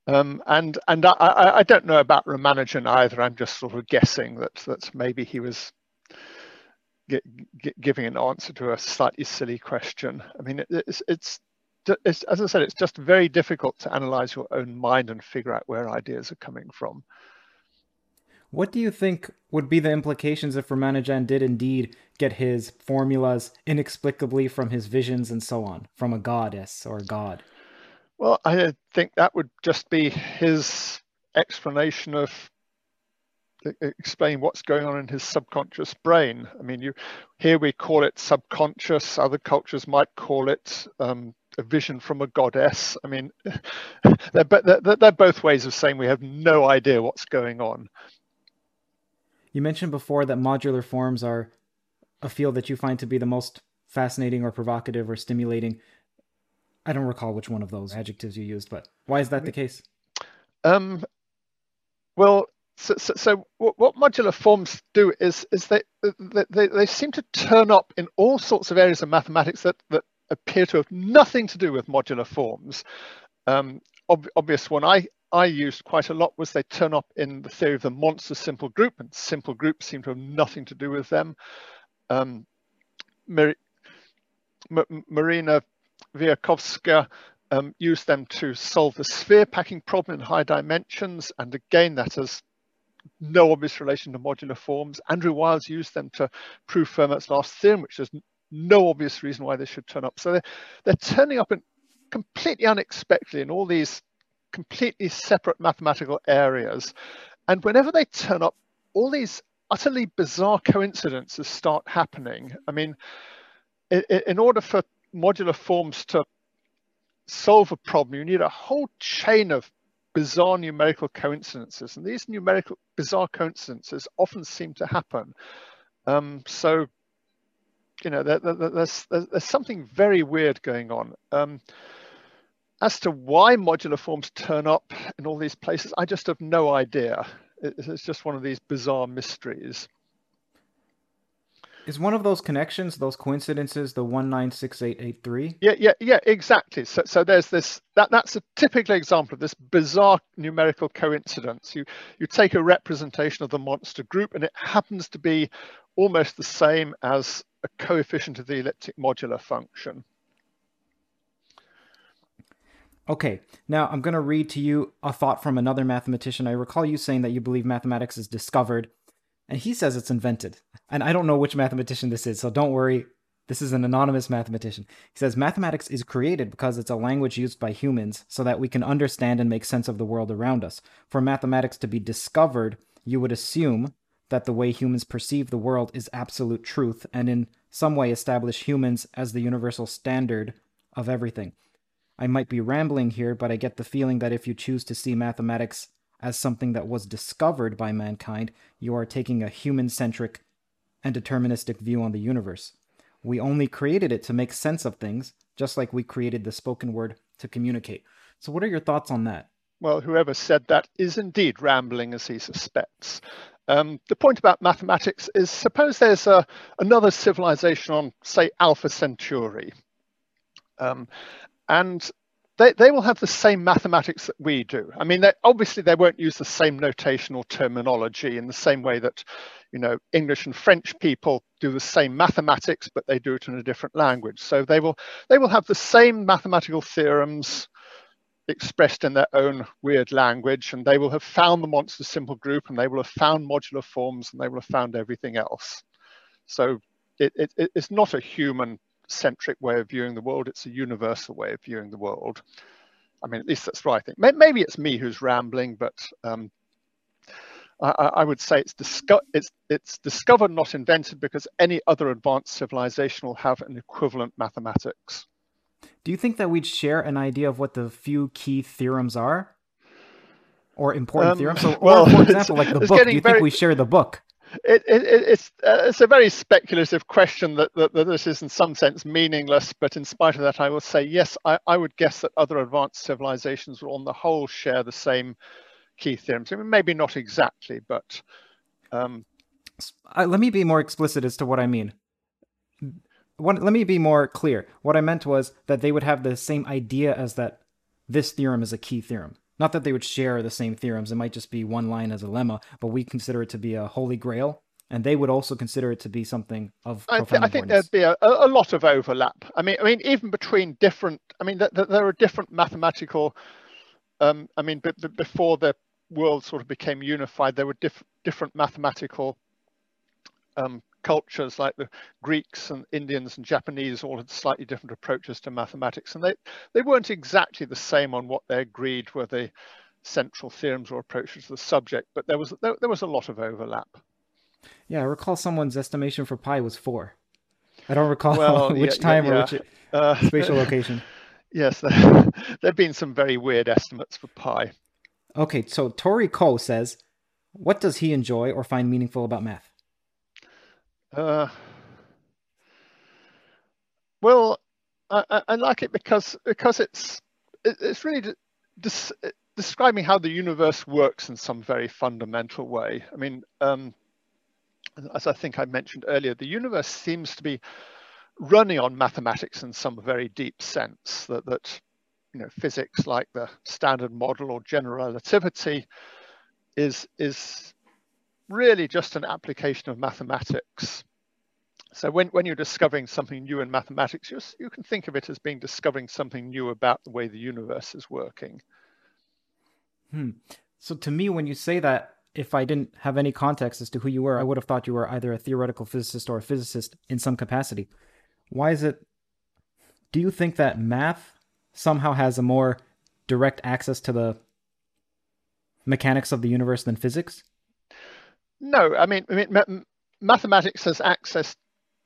And I don't know about Ramanujan either. I'm just sort of guessing that maybe he was giving an answer to a slightly silly question. I mean, it's as I said, it's just very difficult to analyze your own mind and figure out where ideas are coming from. What do you think would be the implications if Ramanujan did indeed get his formulas inexplicably from his visions and so on, from a goddess or a god? Well, I think that would just be his explanation of explain what's going on in his subconscious brain. I mean, here we call it subconscious. Other cultures might call it a vision from a goddess. I mean, they're both ways of saying we have no idea what's going on. You mentioned before that modular forms are a field that you find to be the most fascinating or provocative or stimulating. I don't recall which one of those adjectives you used, but why is that the case? So what modular forms do is they seem to turn up in all sorts of areas of mathematics that appear to have nothing to do with modular forms. Obvious one I used quite a lot was they turn up in the theory of the monster simple group, and simple groups seem to have nothing to do with them. Marina Vierkovska used them to solve the sphere packing problem in high dimensions. And again, that has no obvious relation to modular forms. Andrew Wiles used them to prove Fermat's Last Theorem, which there's no obvious reason why they should turn up. So they're turning up completely unexpectedly in all these completely separate mathematical areas. And whenever they turn up, all these utterly bizarre coincidences start happening. I mean, in order for modular forms to solve a problem, you need a whole chain of bizarre numerical coincidences, and these numerical bizarre coincidences often seem to happen. So, you know, there's something very weird going on. As to why modular forms turn up in all these places, I just have no idea. It's just one of these bizarre mysteries. Is one of those connections, those coincidences, the 196883? Yeah, exactly. So there's this. That's a typical example of this bizarre numerical coincidence. You take a representation of the monster group, and it happens to be almost the same as a coefficient of the elliptic modular function. Okay, now I'm going to read to you a thought from another mathematician. I recall you saying that you believe mathematics is discovered, and he says it's invented. And I don't know which mathematician this is, so don't worry. This is an anonymous mathematician. He says, mathematics is created because it's a language used by humans so that we can understand and make sense of the world around us. For mathematics to be discovered, you would assume that the way humans perceive the world is absolute truth and in some way establish humans as the universal standard of everything. I might be rambling here, but I get the feeling that if you choose to see mathematics as something that was discovered by mankind, you are taking a human-centric and deterministic view on the universe. We only created it to make sense of things, just like we created the spoken word to communicate. So what are your thoughts on that? Well, whoever said that is indeed rambling, as he suspects. The point about mathematics is, suppose there's another civilization on, say, Alpha Centauri, and they will have the same mathematics that we do. I mean, obviously they won't use the same notation or terminology in the same way that, you know, English and French people do the same mathematics, but they do it in a different language. So they will have the same mathematical theorems expressed in their own weird language, and they will have found the monster simple group, and they will have found modular forms, and they will have found everything else. So it's not a human-centric way of viewing the world, it's a universal way of viewing the world. I mean, at least that's what I think. Maybe it's me who's rambling, but I would say it's discovered, not invented, because any other advanced civilization will have an equivalent mathematics. Do you think that we'd share an idea of what the few key theorems are, or important theorems? So, well, for example, like the book. Do you think we share the book? It's a very speculative question that this is in some sense meaningless, but in spite of that, I will say yes. I would guess that other advanced civilizations will, on the whole, share the same key theorems. I mean, maybe not exactly, but let me be more explicit as to what I mean. Let me be more clear. What I meant was that they would have the same idea as that this theorem is a key theorem. Not that they would share the same theorems. It might just be one line as a lemma, but we consider it to be a holy grail, and they would also consider it to be something of profound importance. I think there'd be a lot of overlap. I mean, even between different... I mean, there are different mathematical... before the world sort of became unified, there were different mathematical... cultures, like the Greeks and Indians and Japanese, all had slightly different approaches to mathematics, and they weren't exactly the same on what they agreed were the central theorems or approaches to the subject, but there was a lot of overlap. Yeah, I recall someone's estimation for pi was 4. I don't recall which time or which spatial location. Yes, there've been some very weird estimates for pi. Okay, so Tori Ko says, what does he enjoy or find meaningful about math? Well, I like it because it's really describing how the universe works in some very fundamental way. I mean, as I think I mentioned earlier, the universe seems to be running on mathematics in some very deep sense. That you know, physics like the standard model or general relativity is really just an application of mathematics. So when you're discovering something new in mathematics, you can think of it as being discovering something new about the way the universe is working. So to me, when you say that, if I didn't have any context as to who you were, I would have thought you were either a theoretical physicist or a physicist in some capacity. Why is it... Do you think that math somehow has a more direct access to the mechanics of the universe than physics? No, I mean, mathematics has access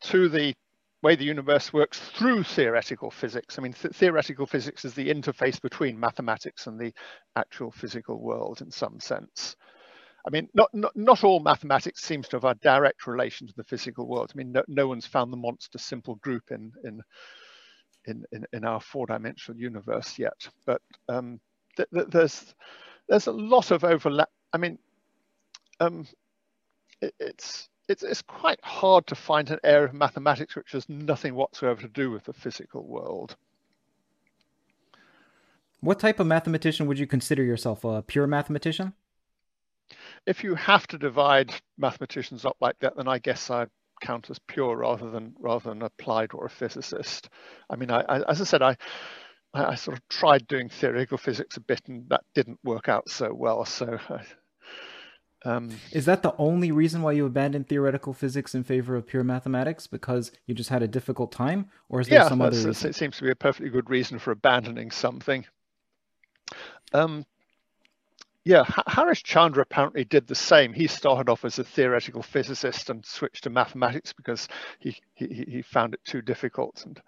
to the way the universe works through theoretical physics. I mean, theoretical physics is the interface between mathematics and the actual physical world in some sense. I mean, not all mathematics seems to have a direct relation to the physical world. I mean, no one's found the monster simple group in our four-dimensional universe yet. But there's a lot of overlap. I mean. It's quite hard to find an area of mathematics which has nothing whatsoever to do with the physical world. What type of mathematician would you consider yourself, a pure mathematician? If you have to divide mathematicians up like that, then I guess I'd count as pure rather than applied or a physicist. I mean, as I said, I sort of tried doing theoretical physics a bit, and that didn't work out so well. So, is that the only reason why you abandoned theoretical physics in favor of pure mathematics? Because you just had a difficult time, or is there some other reason? It seems to be a perfectly good reason for abandoning something. Yeah, Harish Chandra apparently did the same. He started off as a theoretical physicist and switched to mathematics because he found it too difficult. And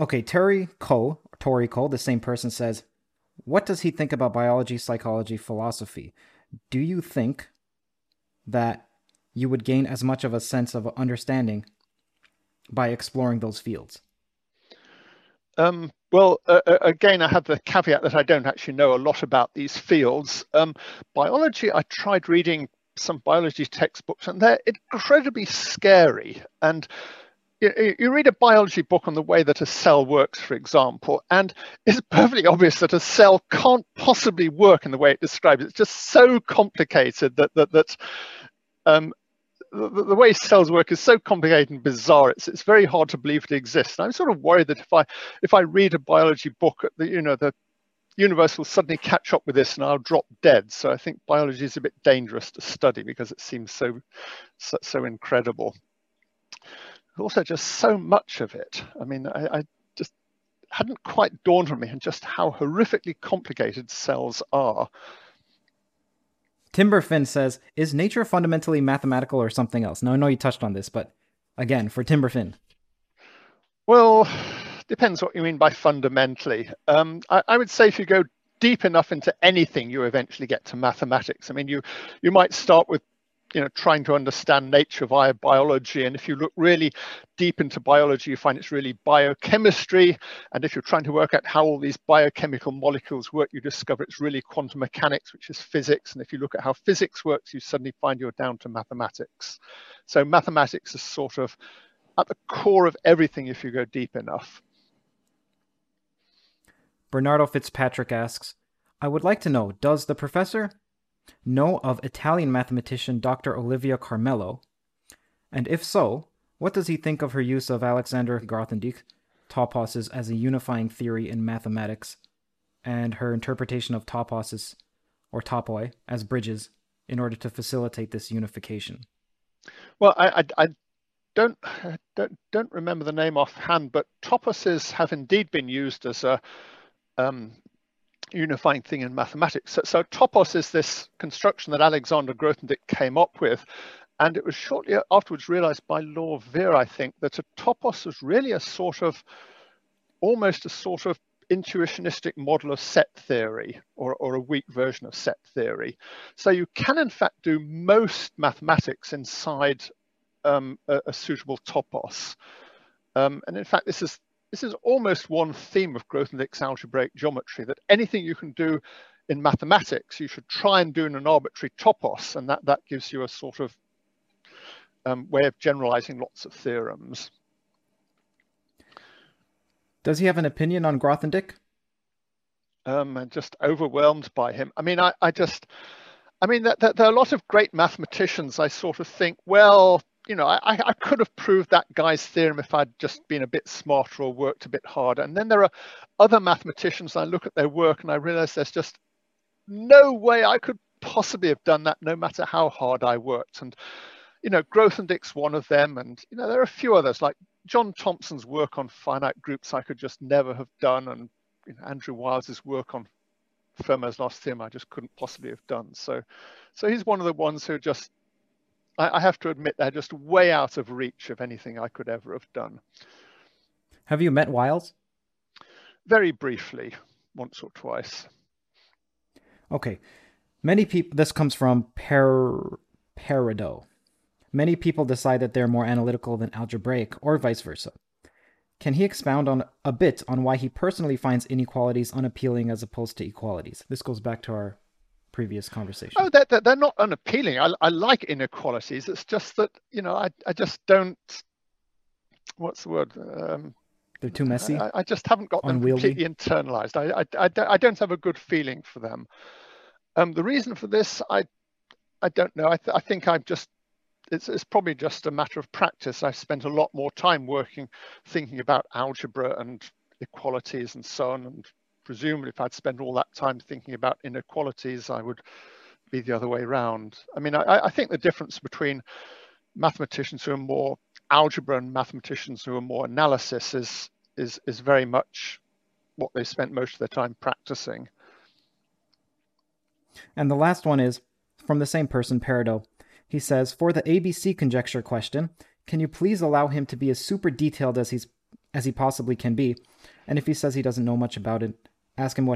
okay, Tori Cole, the same person, says, what does he think about biology, psychology, philosophy? Do you think that you would gain as much of a sense of understanding by exploring those fields? Well, again, I have the caveat that I don't actually know a lot about these fields. Biology, I tried reading some biology textbooks, and they're incredibly scary. And you read a biology book on the way that a cell works, for example, and it's perfectly obvious that a cell can't possibly work in the way it describes it. It's just so complicated that the way cells work is so complicated and bizarre. It's very hard to believe it exists. And I'm sort of worried that if I read a biology book, the universe will suddenly catch up with this, and I'll drop dead. So I think biology is a bit dangerous to study because it seems so incredible. Also just so much of it. I mean, I just hadn't quite dawned on me and just how horrifically complicated cells are. Timber Finn says, is nature fundamentally mathematical or something else? Now, I know you touched on this, but again, for Timber Finn. Well, depends what you mean by fundamentally. I would say if you go deep enough into anything, you eventually get to mathematics. I mean, you might start with trying to understand nature via biology. And if you look really deep into biology, you find it's really biochemistry. And if you're trying to work out how all these biochemical molecules work, you discover it's really quantum mechanics, which is physics. And if you look at how physics works, you suddenly find you're down to mathematics. So mathematics is sort of at the core of everything if you go deep enough. Bernardo Fitzpatrick asks, I would like to know, does the professor know of Italian mathematician Dr. Olivia Carmelo? And if so, what does he think of her use of Alexander Grothendieck toposes as a unifying theory in mathematics and her interpretation of toposes or topoi as bridges in order to facilitate this unification? Well, I don't remember the name offhand, but toposes have indeed been used as a unifying thing in mathematics. So topos is this construction that Alexander Grothendieck came up with, and it was shortly afterwards realized by Law Vere, I think, that a topos was really a sort of, almost a sort of intuitionistic model of set theory, or a weak version of set theory. So you can in fact do most mathematics inside a suitable topos. And in fact, this is almost one theme of Grothendieck's algebraic geometry, that anything you can do in mathematics, you should try and do in an arbitrary topos, and that gives you a sort of way of generalizing lots of theorems. Does he have an opinion on Grothendieck? I'm just overwhelmed by him. I mean, there are a lot of great mathematicians. I sort of think, well, I could have proved that guy's theorem if I'd just been a bit smarter or worked a bit harder. And then there are other mathematicians, and I look at their work and I realize there's just no way I could possibly have done that, no matter how hard I worked. And, Grothendieck's one of them. And, there are a few others, like John Thompson's work on finite groups I could just never have done. And Andrew Wiles' work on Fermat's Last Theorem I just couldn't possibly have done. So he's one of the ones who just, I have to admit, they're just way out of reach of anything I could ever have done. Have you met Wiles? Very briefly, once or twice. Okay. Many people, this comes from Peredo. Many people decide that they're more analytical than algebraic, or vice versa. Can he expound on a bit on why he personally finds inequalities unappealing as opposed to equalities? This goes back to our previous conversation. Oh, they're not unappealing. I like inequalities. It's just that, I just don't, what's the word? They're too messy. I just haven't got them completely internalized. I don't have a good feeling for them. The reason for this, I don't know. I think I'm just it's probably just a matter of practice. I spent a lot more time thinking about algebra and equalities and so on. And presumably if I'd spent all that time thinking about inequalities, I would be the other way around. I mean, I think the difference between mathematicians who are more algebra and mathematicians who are more analysis is very much what they spent most of their time practicing. And the last one is from the same person, Peridot. He says, for the ABC conjecture question, can you please allow him to be as super detailed as he possibly can be? And if he says he doesn't know much about it, ask him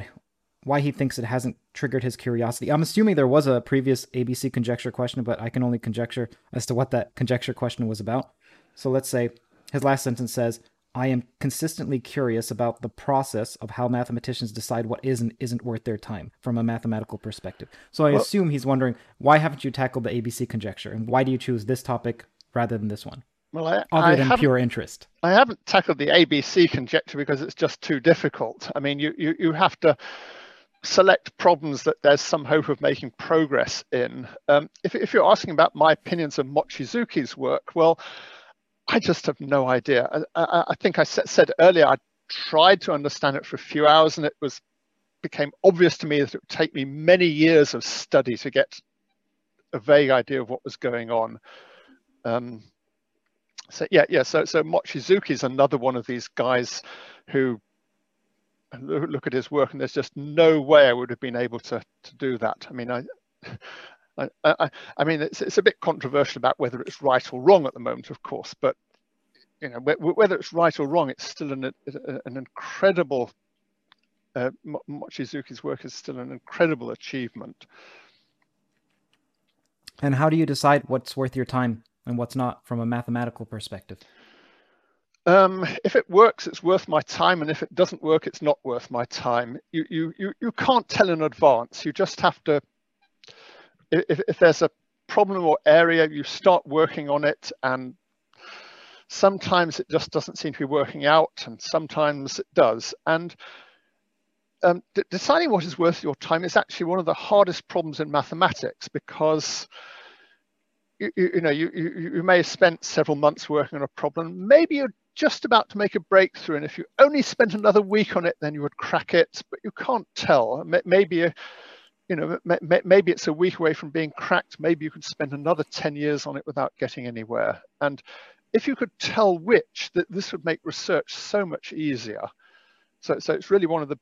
why he thinks it hasn't triggered his curiosity. I'm assuming there was a previous ABC conjecture question, but I can only conjecture as to what that conjecture question was about. So let's say his last sentence says, I am consistently curious about the process of how mathematicians decide what is and isn't worth their time from a mathematical perspective. So I assume he's wondering, why haven't you tackled the ABC conjecture? And why do you choose this topic rather than this one? Well, other than pure interest. I haven't tackled the ABC conjecture because it's just too difficult. I mean, you have to select problems that there's some hope of making progress in. If you're asking about my opinions of Mochizuki's work, well, I just have no idea. I think I said earlier, I tried to understand it for a few hours and it became obvious to me that it would take me many years of study to get a vague idea of what was going on. So Mochizuki is another one of these guys who look at his work and there's just no way I would have been able to do that. I mean, I mean, it's a bit controversial about whether it's right or wrong at the moment, of course, but you know, whether it's right or wrong, it's still an incredible, Mochizuki's work is still an incredible achievement. And how do you decide what's worth your time and what's not from a mathematical perspective? If it works, it's worth my time, and if it doesn't work, it's not worth my time. You can't tell in advance. You just have to. If there's a problem or area, you start working on it, and sometimes it just doesn't seem to be working out, and sometimes it does. And deciding what is worth your time is actually one of the hardest problems in mathematics, because you may have spent several months working on a problem. Maybe you're just about to make a breakthrough, and if you only spent another week on it, then you would crack it, but you can't tell. Maybe it's a week away from being cracked. Maybe you could spend another 10 years on it without getting anywhere. And if you could tell which, that this would make research so much easier. So it's really one of the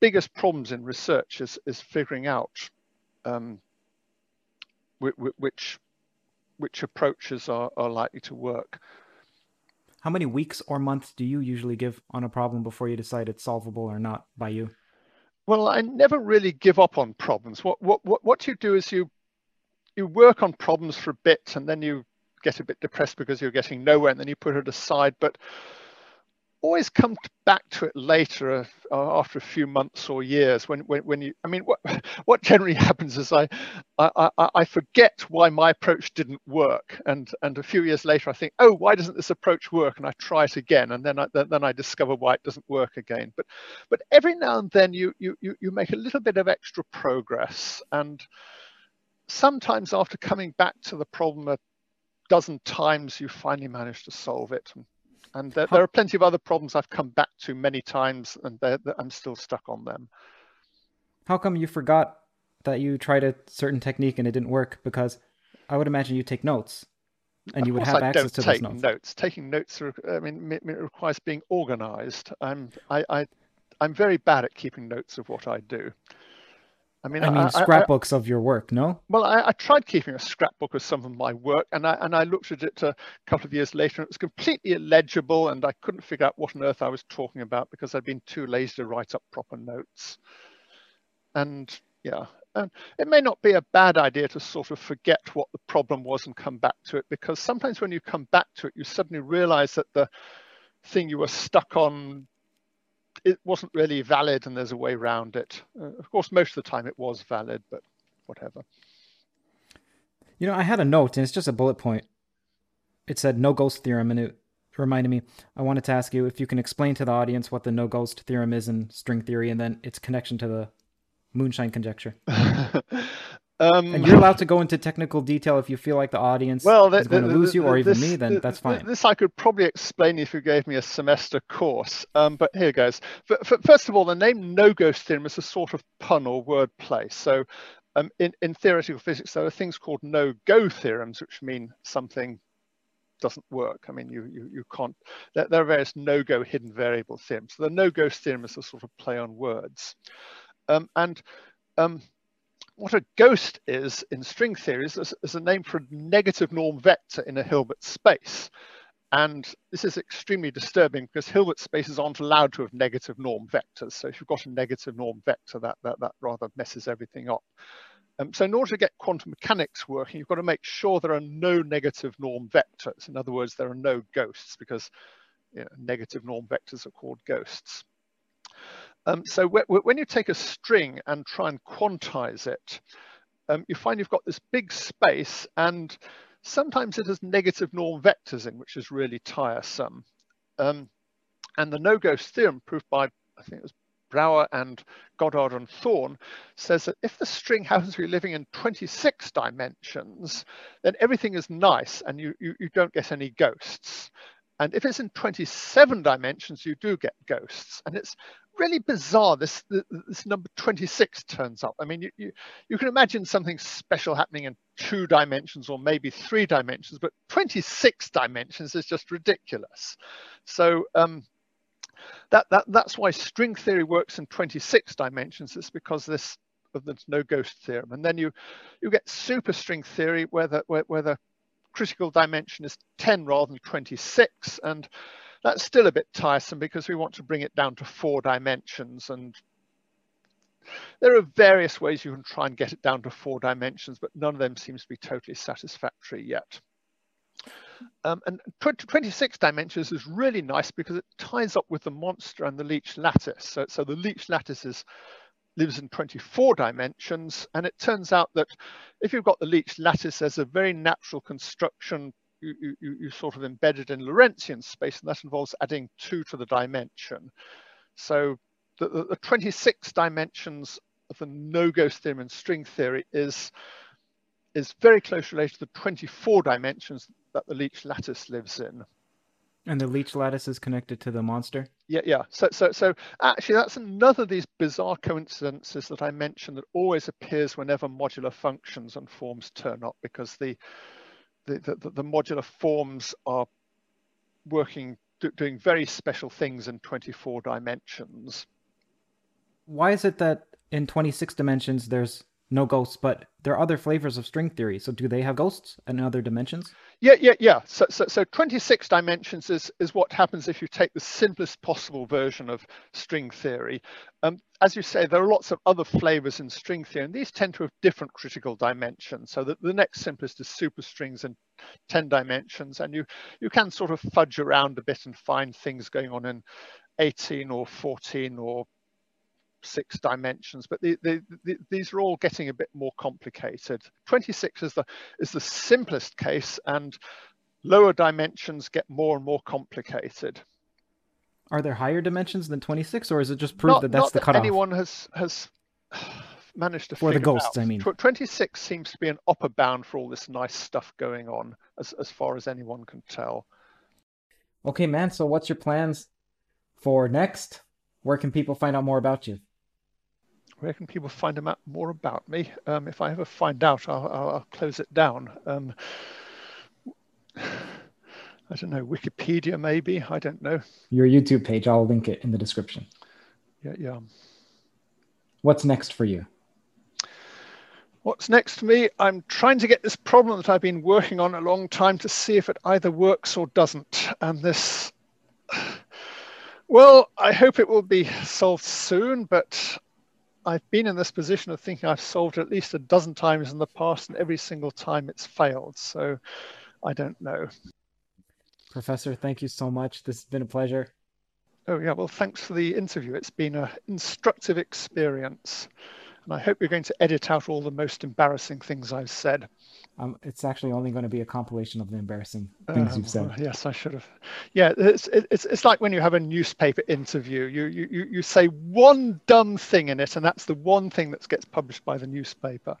biggest problems in research is figuring out which approaches are likely to work. How many weeks or months do you usually give on a problem before you decide it's solvable or not by you? Well, I never really give up on problems. What you do is you work on problems for a bit, and then you get a bit depressed because you're getting nowhere, and then you put it aside. But always come back to it later, after a few months or years. When you, I mean, what generally happens is I forget why my approach didn't work, and a few years later I think, oh, why doesn't this approach work? And I try it again, and then I discover why it doesn't work again. But every now and then you make a little bit of extra progress, and sometimes after coming back to the problem a dozen times, you finally manage to solve it. And there are plenty of other problems I've come back to many times, and I'm still stuck on them. How come you forgot that you tried a certain technique and it didn't work? Because I would imagine you take notes, and you would have access to those notes. Taking notes, it requires being organized. I'm very bad at keeping notes of what I do. I mean, scrapbooks of your work, no? Well, I tried keeping a scrapbook of some of my work, and I looked at it a couple of years later, and it was completely illegible, and I couldn't figure out what on earth I was talking about because I'd been too lazy to write up proper notes. And yeah, and it may not be a bad idea to sort of forget what the problem was and come back to it, because sometimes when you come back to it, you suddenly realize that the thing you were stuck on, it wasn't really valid, and there's a way around it. Of course, most of the time it was valid, but whatever. You know, I had a note, and it's just a bullet point. It said no ghost theorem, and it reminded me, I wanted to ask you if you can explain to the audience what the no ghost theorem is in string theory, and then its connection to the moonshine conjecture. And you're allowed to go into technical detail if you feel like the audience is going to lose you, or even me, then that's fine. This I could probably explain if you gave me a semester course, but here goes. First of all, the name no-ghost theorem is a sort of pun or word play. So in theoretical physics, there are things called no-go theorems, which mean something doesn't work. I mean, you can't, there are various no-go hidden variable theorems. So the no-ghost theorem is a sort of play on words. What a ghost is in string theory is a name for a negative norm vector in a Hilbert space. And this is extremely disturbing because Hilbert spaces aren't allowed to have negative norm vectors. So if you've got a negative norm vector, that rather messes everything up. So in order to get quantum mechanics working, you've got to make sure there are no negative norm vectors. In other words, there are no ghosts because negative norm vectors are called ghosts. So when you take a string and try and quantize it, you find you've got this big space, and sometimes it has negative norm vectors in, which is really tiresome. And the no-ghost theorem, proved by, I think it was Brouwer and Goddard and Thorne, says that if the string happens to be living in 26 dimensions, then everything is nice and you don't get any ghosts. And if it's in 27 dimensions, you do get ghosts. And it's really bizarre, this number 26 turns up. I mean, you can imagine something special happening in 2 dimensions or maybe 3 dimensions, but 26 dimensions is just ridiculous. So that's why string theory works in 26 dimensions. It's because of the no-ghost theorem. And then you get superstring theory where the critical dimension is 10 rather than 26, and that's still a bit tiresome because we want to bring it down to 4 dimensions, and there are various ways you can try and get it down to 4 dimensions, but none of them seems to be totally satisfactory yet. And 26 dimensions is really nice because it ties up with the monster and the Leech lattice. So the Leech lattice lives in 24 dimensions, and it turns out that if you've got the Leech lattice, there's a very natural construction you sort of embedded in Lorentzian space, and that involves adding 2 to the dimension. So the 26 dimensions of the no-ghost theorem in string theory is very close related to the 24 dimensions that the Leech lattice lives in. And the Leech lattice is connected to the monster? Yeah. So actually, that's another of these bizarre coincidences that I mentioned that always appears whenever modular functions and forms turn up, because the modular forms are doing very special things in 24 dimensions. Why is it that in 26 dimensions there's no ghosts, but there are other flavors of string theory? So do they have ghosts in other dimensions? Yeah. So 26 dimensions is what happens if you take the simplest possible version of string theory. As you say, there are lots of other flavors in string theory, and these tend to have different critical dimensions. So the next simplest is superstrings in 10 dimensions, and you can sort of fudge around a bit and find things going on in 18 or 14 or 6 dimensions, but these are all getting a bit more complicated. 26 is the simplest case, and lower dimensions get more and more complicated. Are there higher dimensions than 26, or is it just proved that's the cutoff? Anyone has managed to figure the ghosts out. I mean, 26 seems to be an upper bound for all this nice stuff going on, as far as anyone can tell. Okay, man. So what's your plans for next? Where can people find out more about you? Where can people find out more about me? If I ever find out, I'll close it down. I don't know, Wikipedia maybe, I don't know. Your YouTube page, I'll link it in the description. Yeah. What's next for you? What's next for me? I'm trying to get this problem that I've been working on a long time to see if it either works or doesn't. And this... Well, I hope it will be solved soon, but I've been in this position of thinking I've solved it at least a dozen times in the past, and every single time it's failed. So I don't know. Professor, thank you so much. This has been a pleasure. Oh, yeah. Well, thanks for the interview. It's been an instructive experience. And I hope you're going to edit out all the most embarrassing things I've said. It's actually only going to be a compilation of the embarrassing things you've said. Yes, I should have. Yeah, it's like when you have a newspaper interview. You say one dumb thing in it, and that's the one thing that gets published by the newspaper.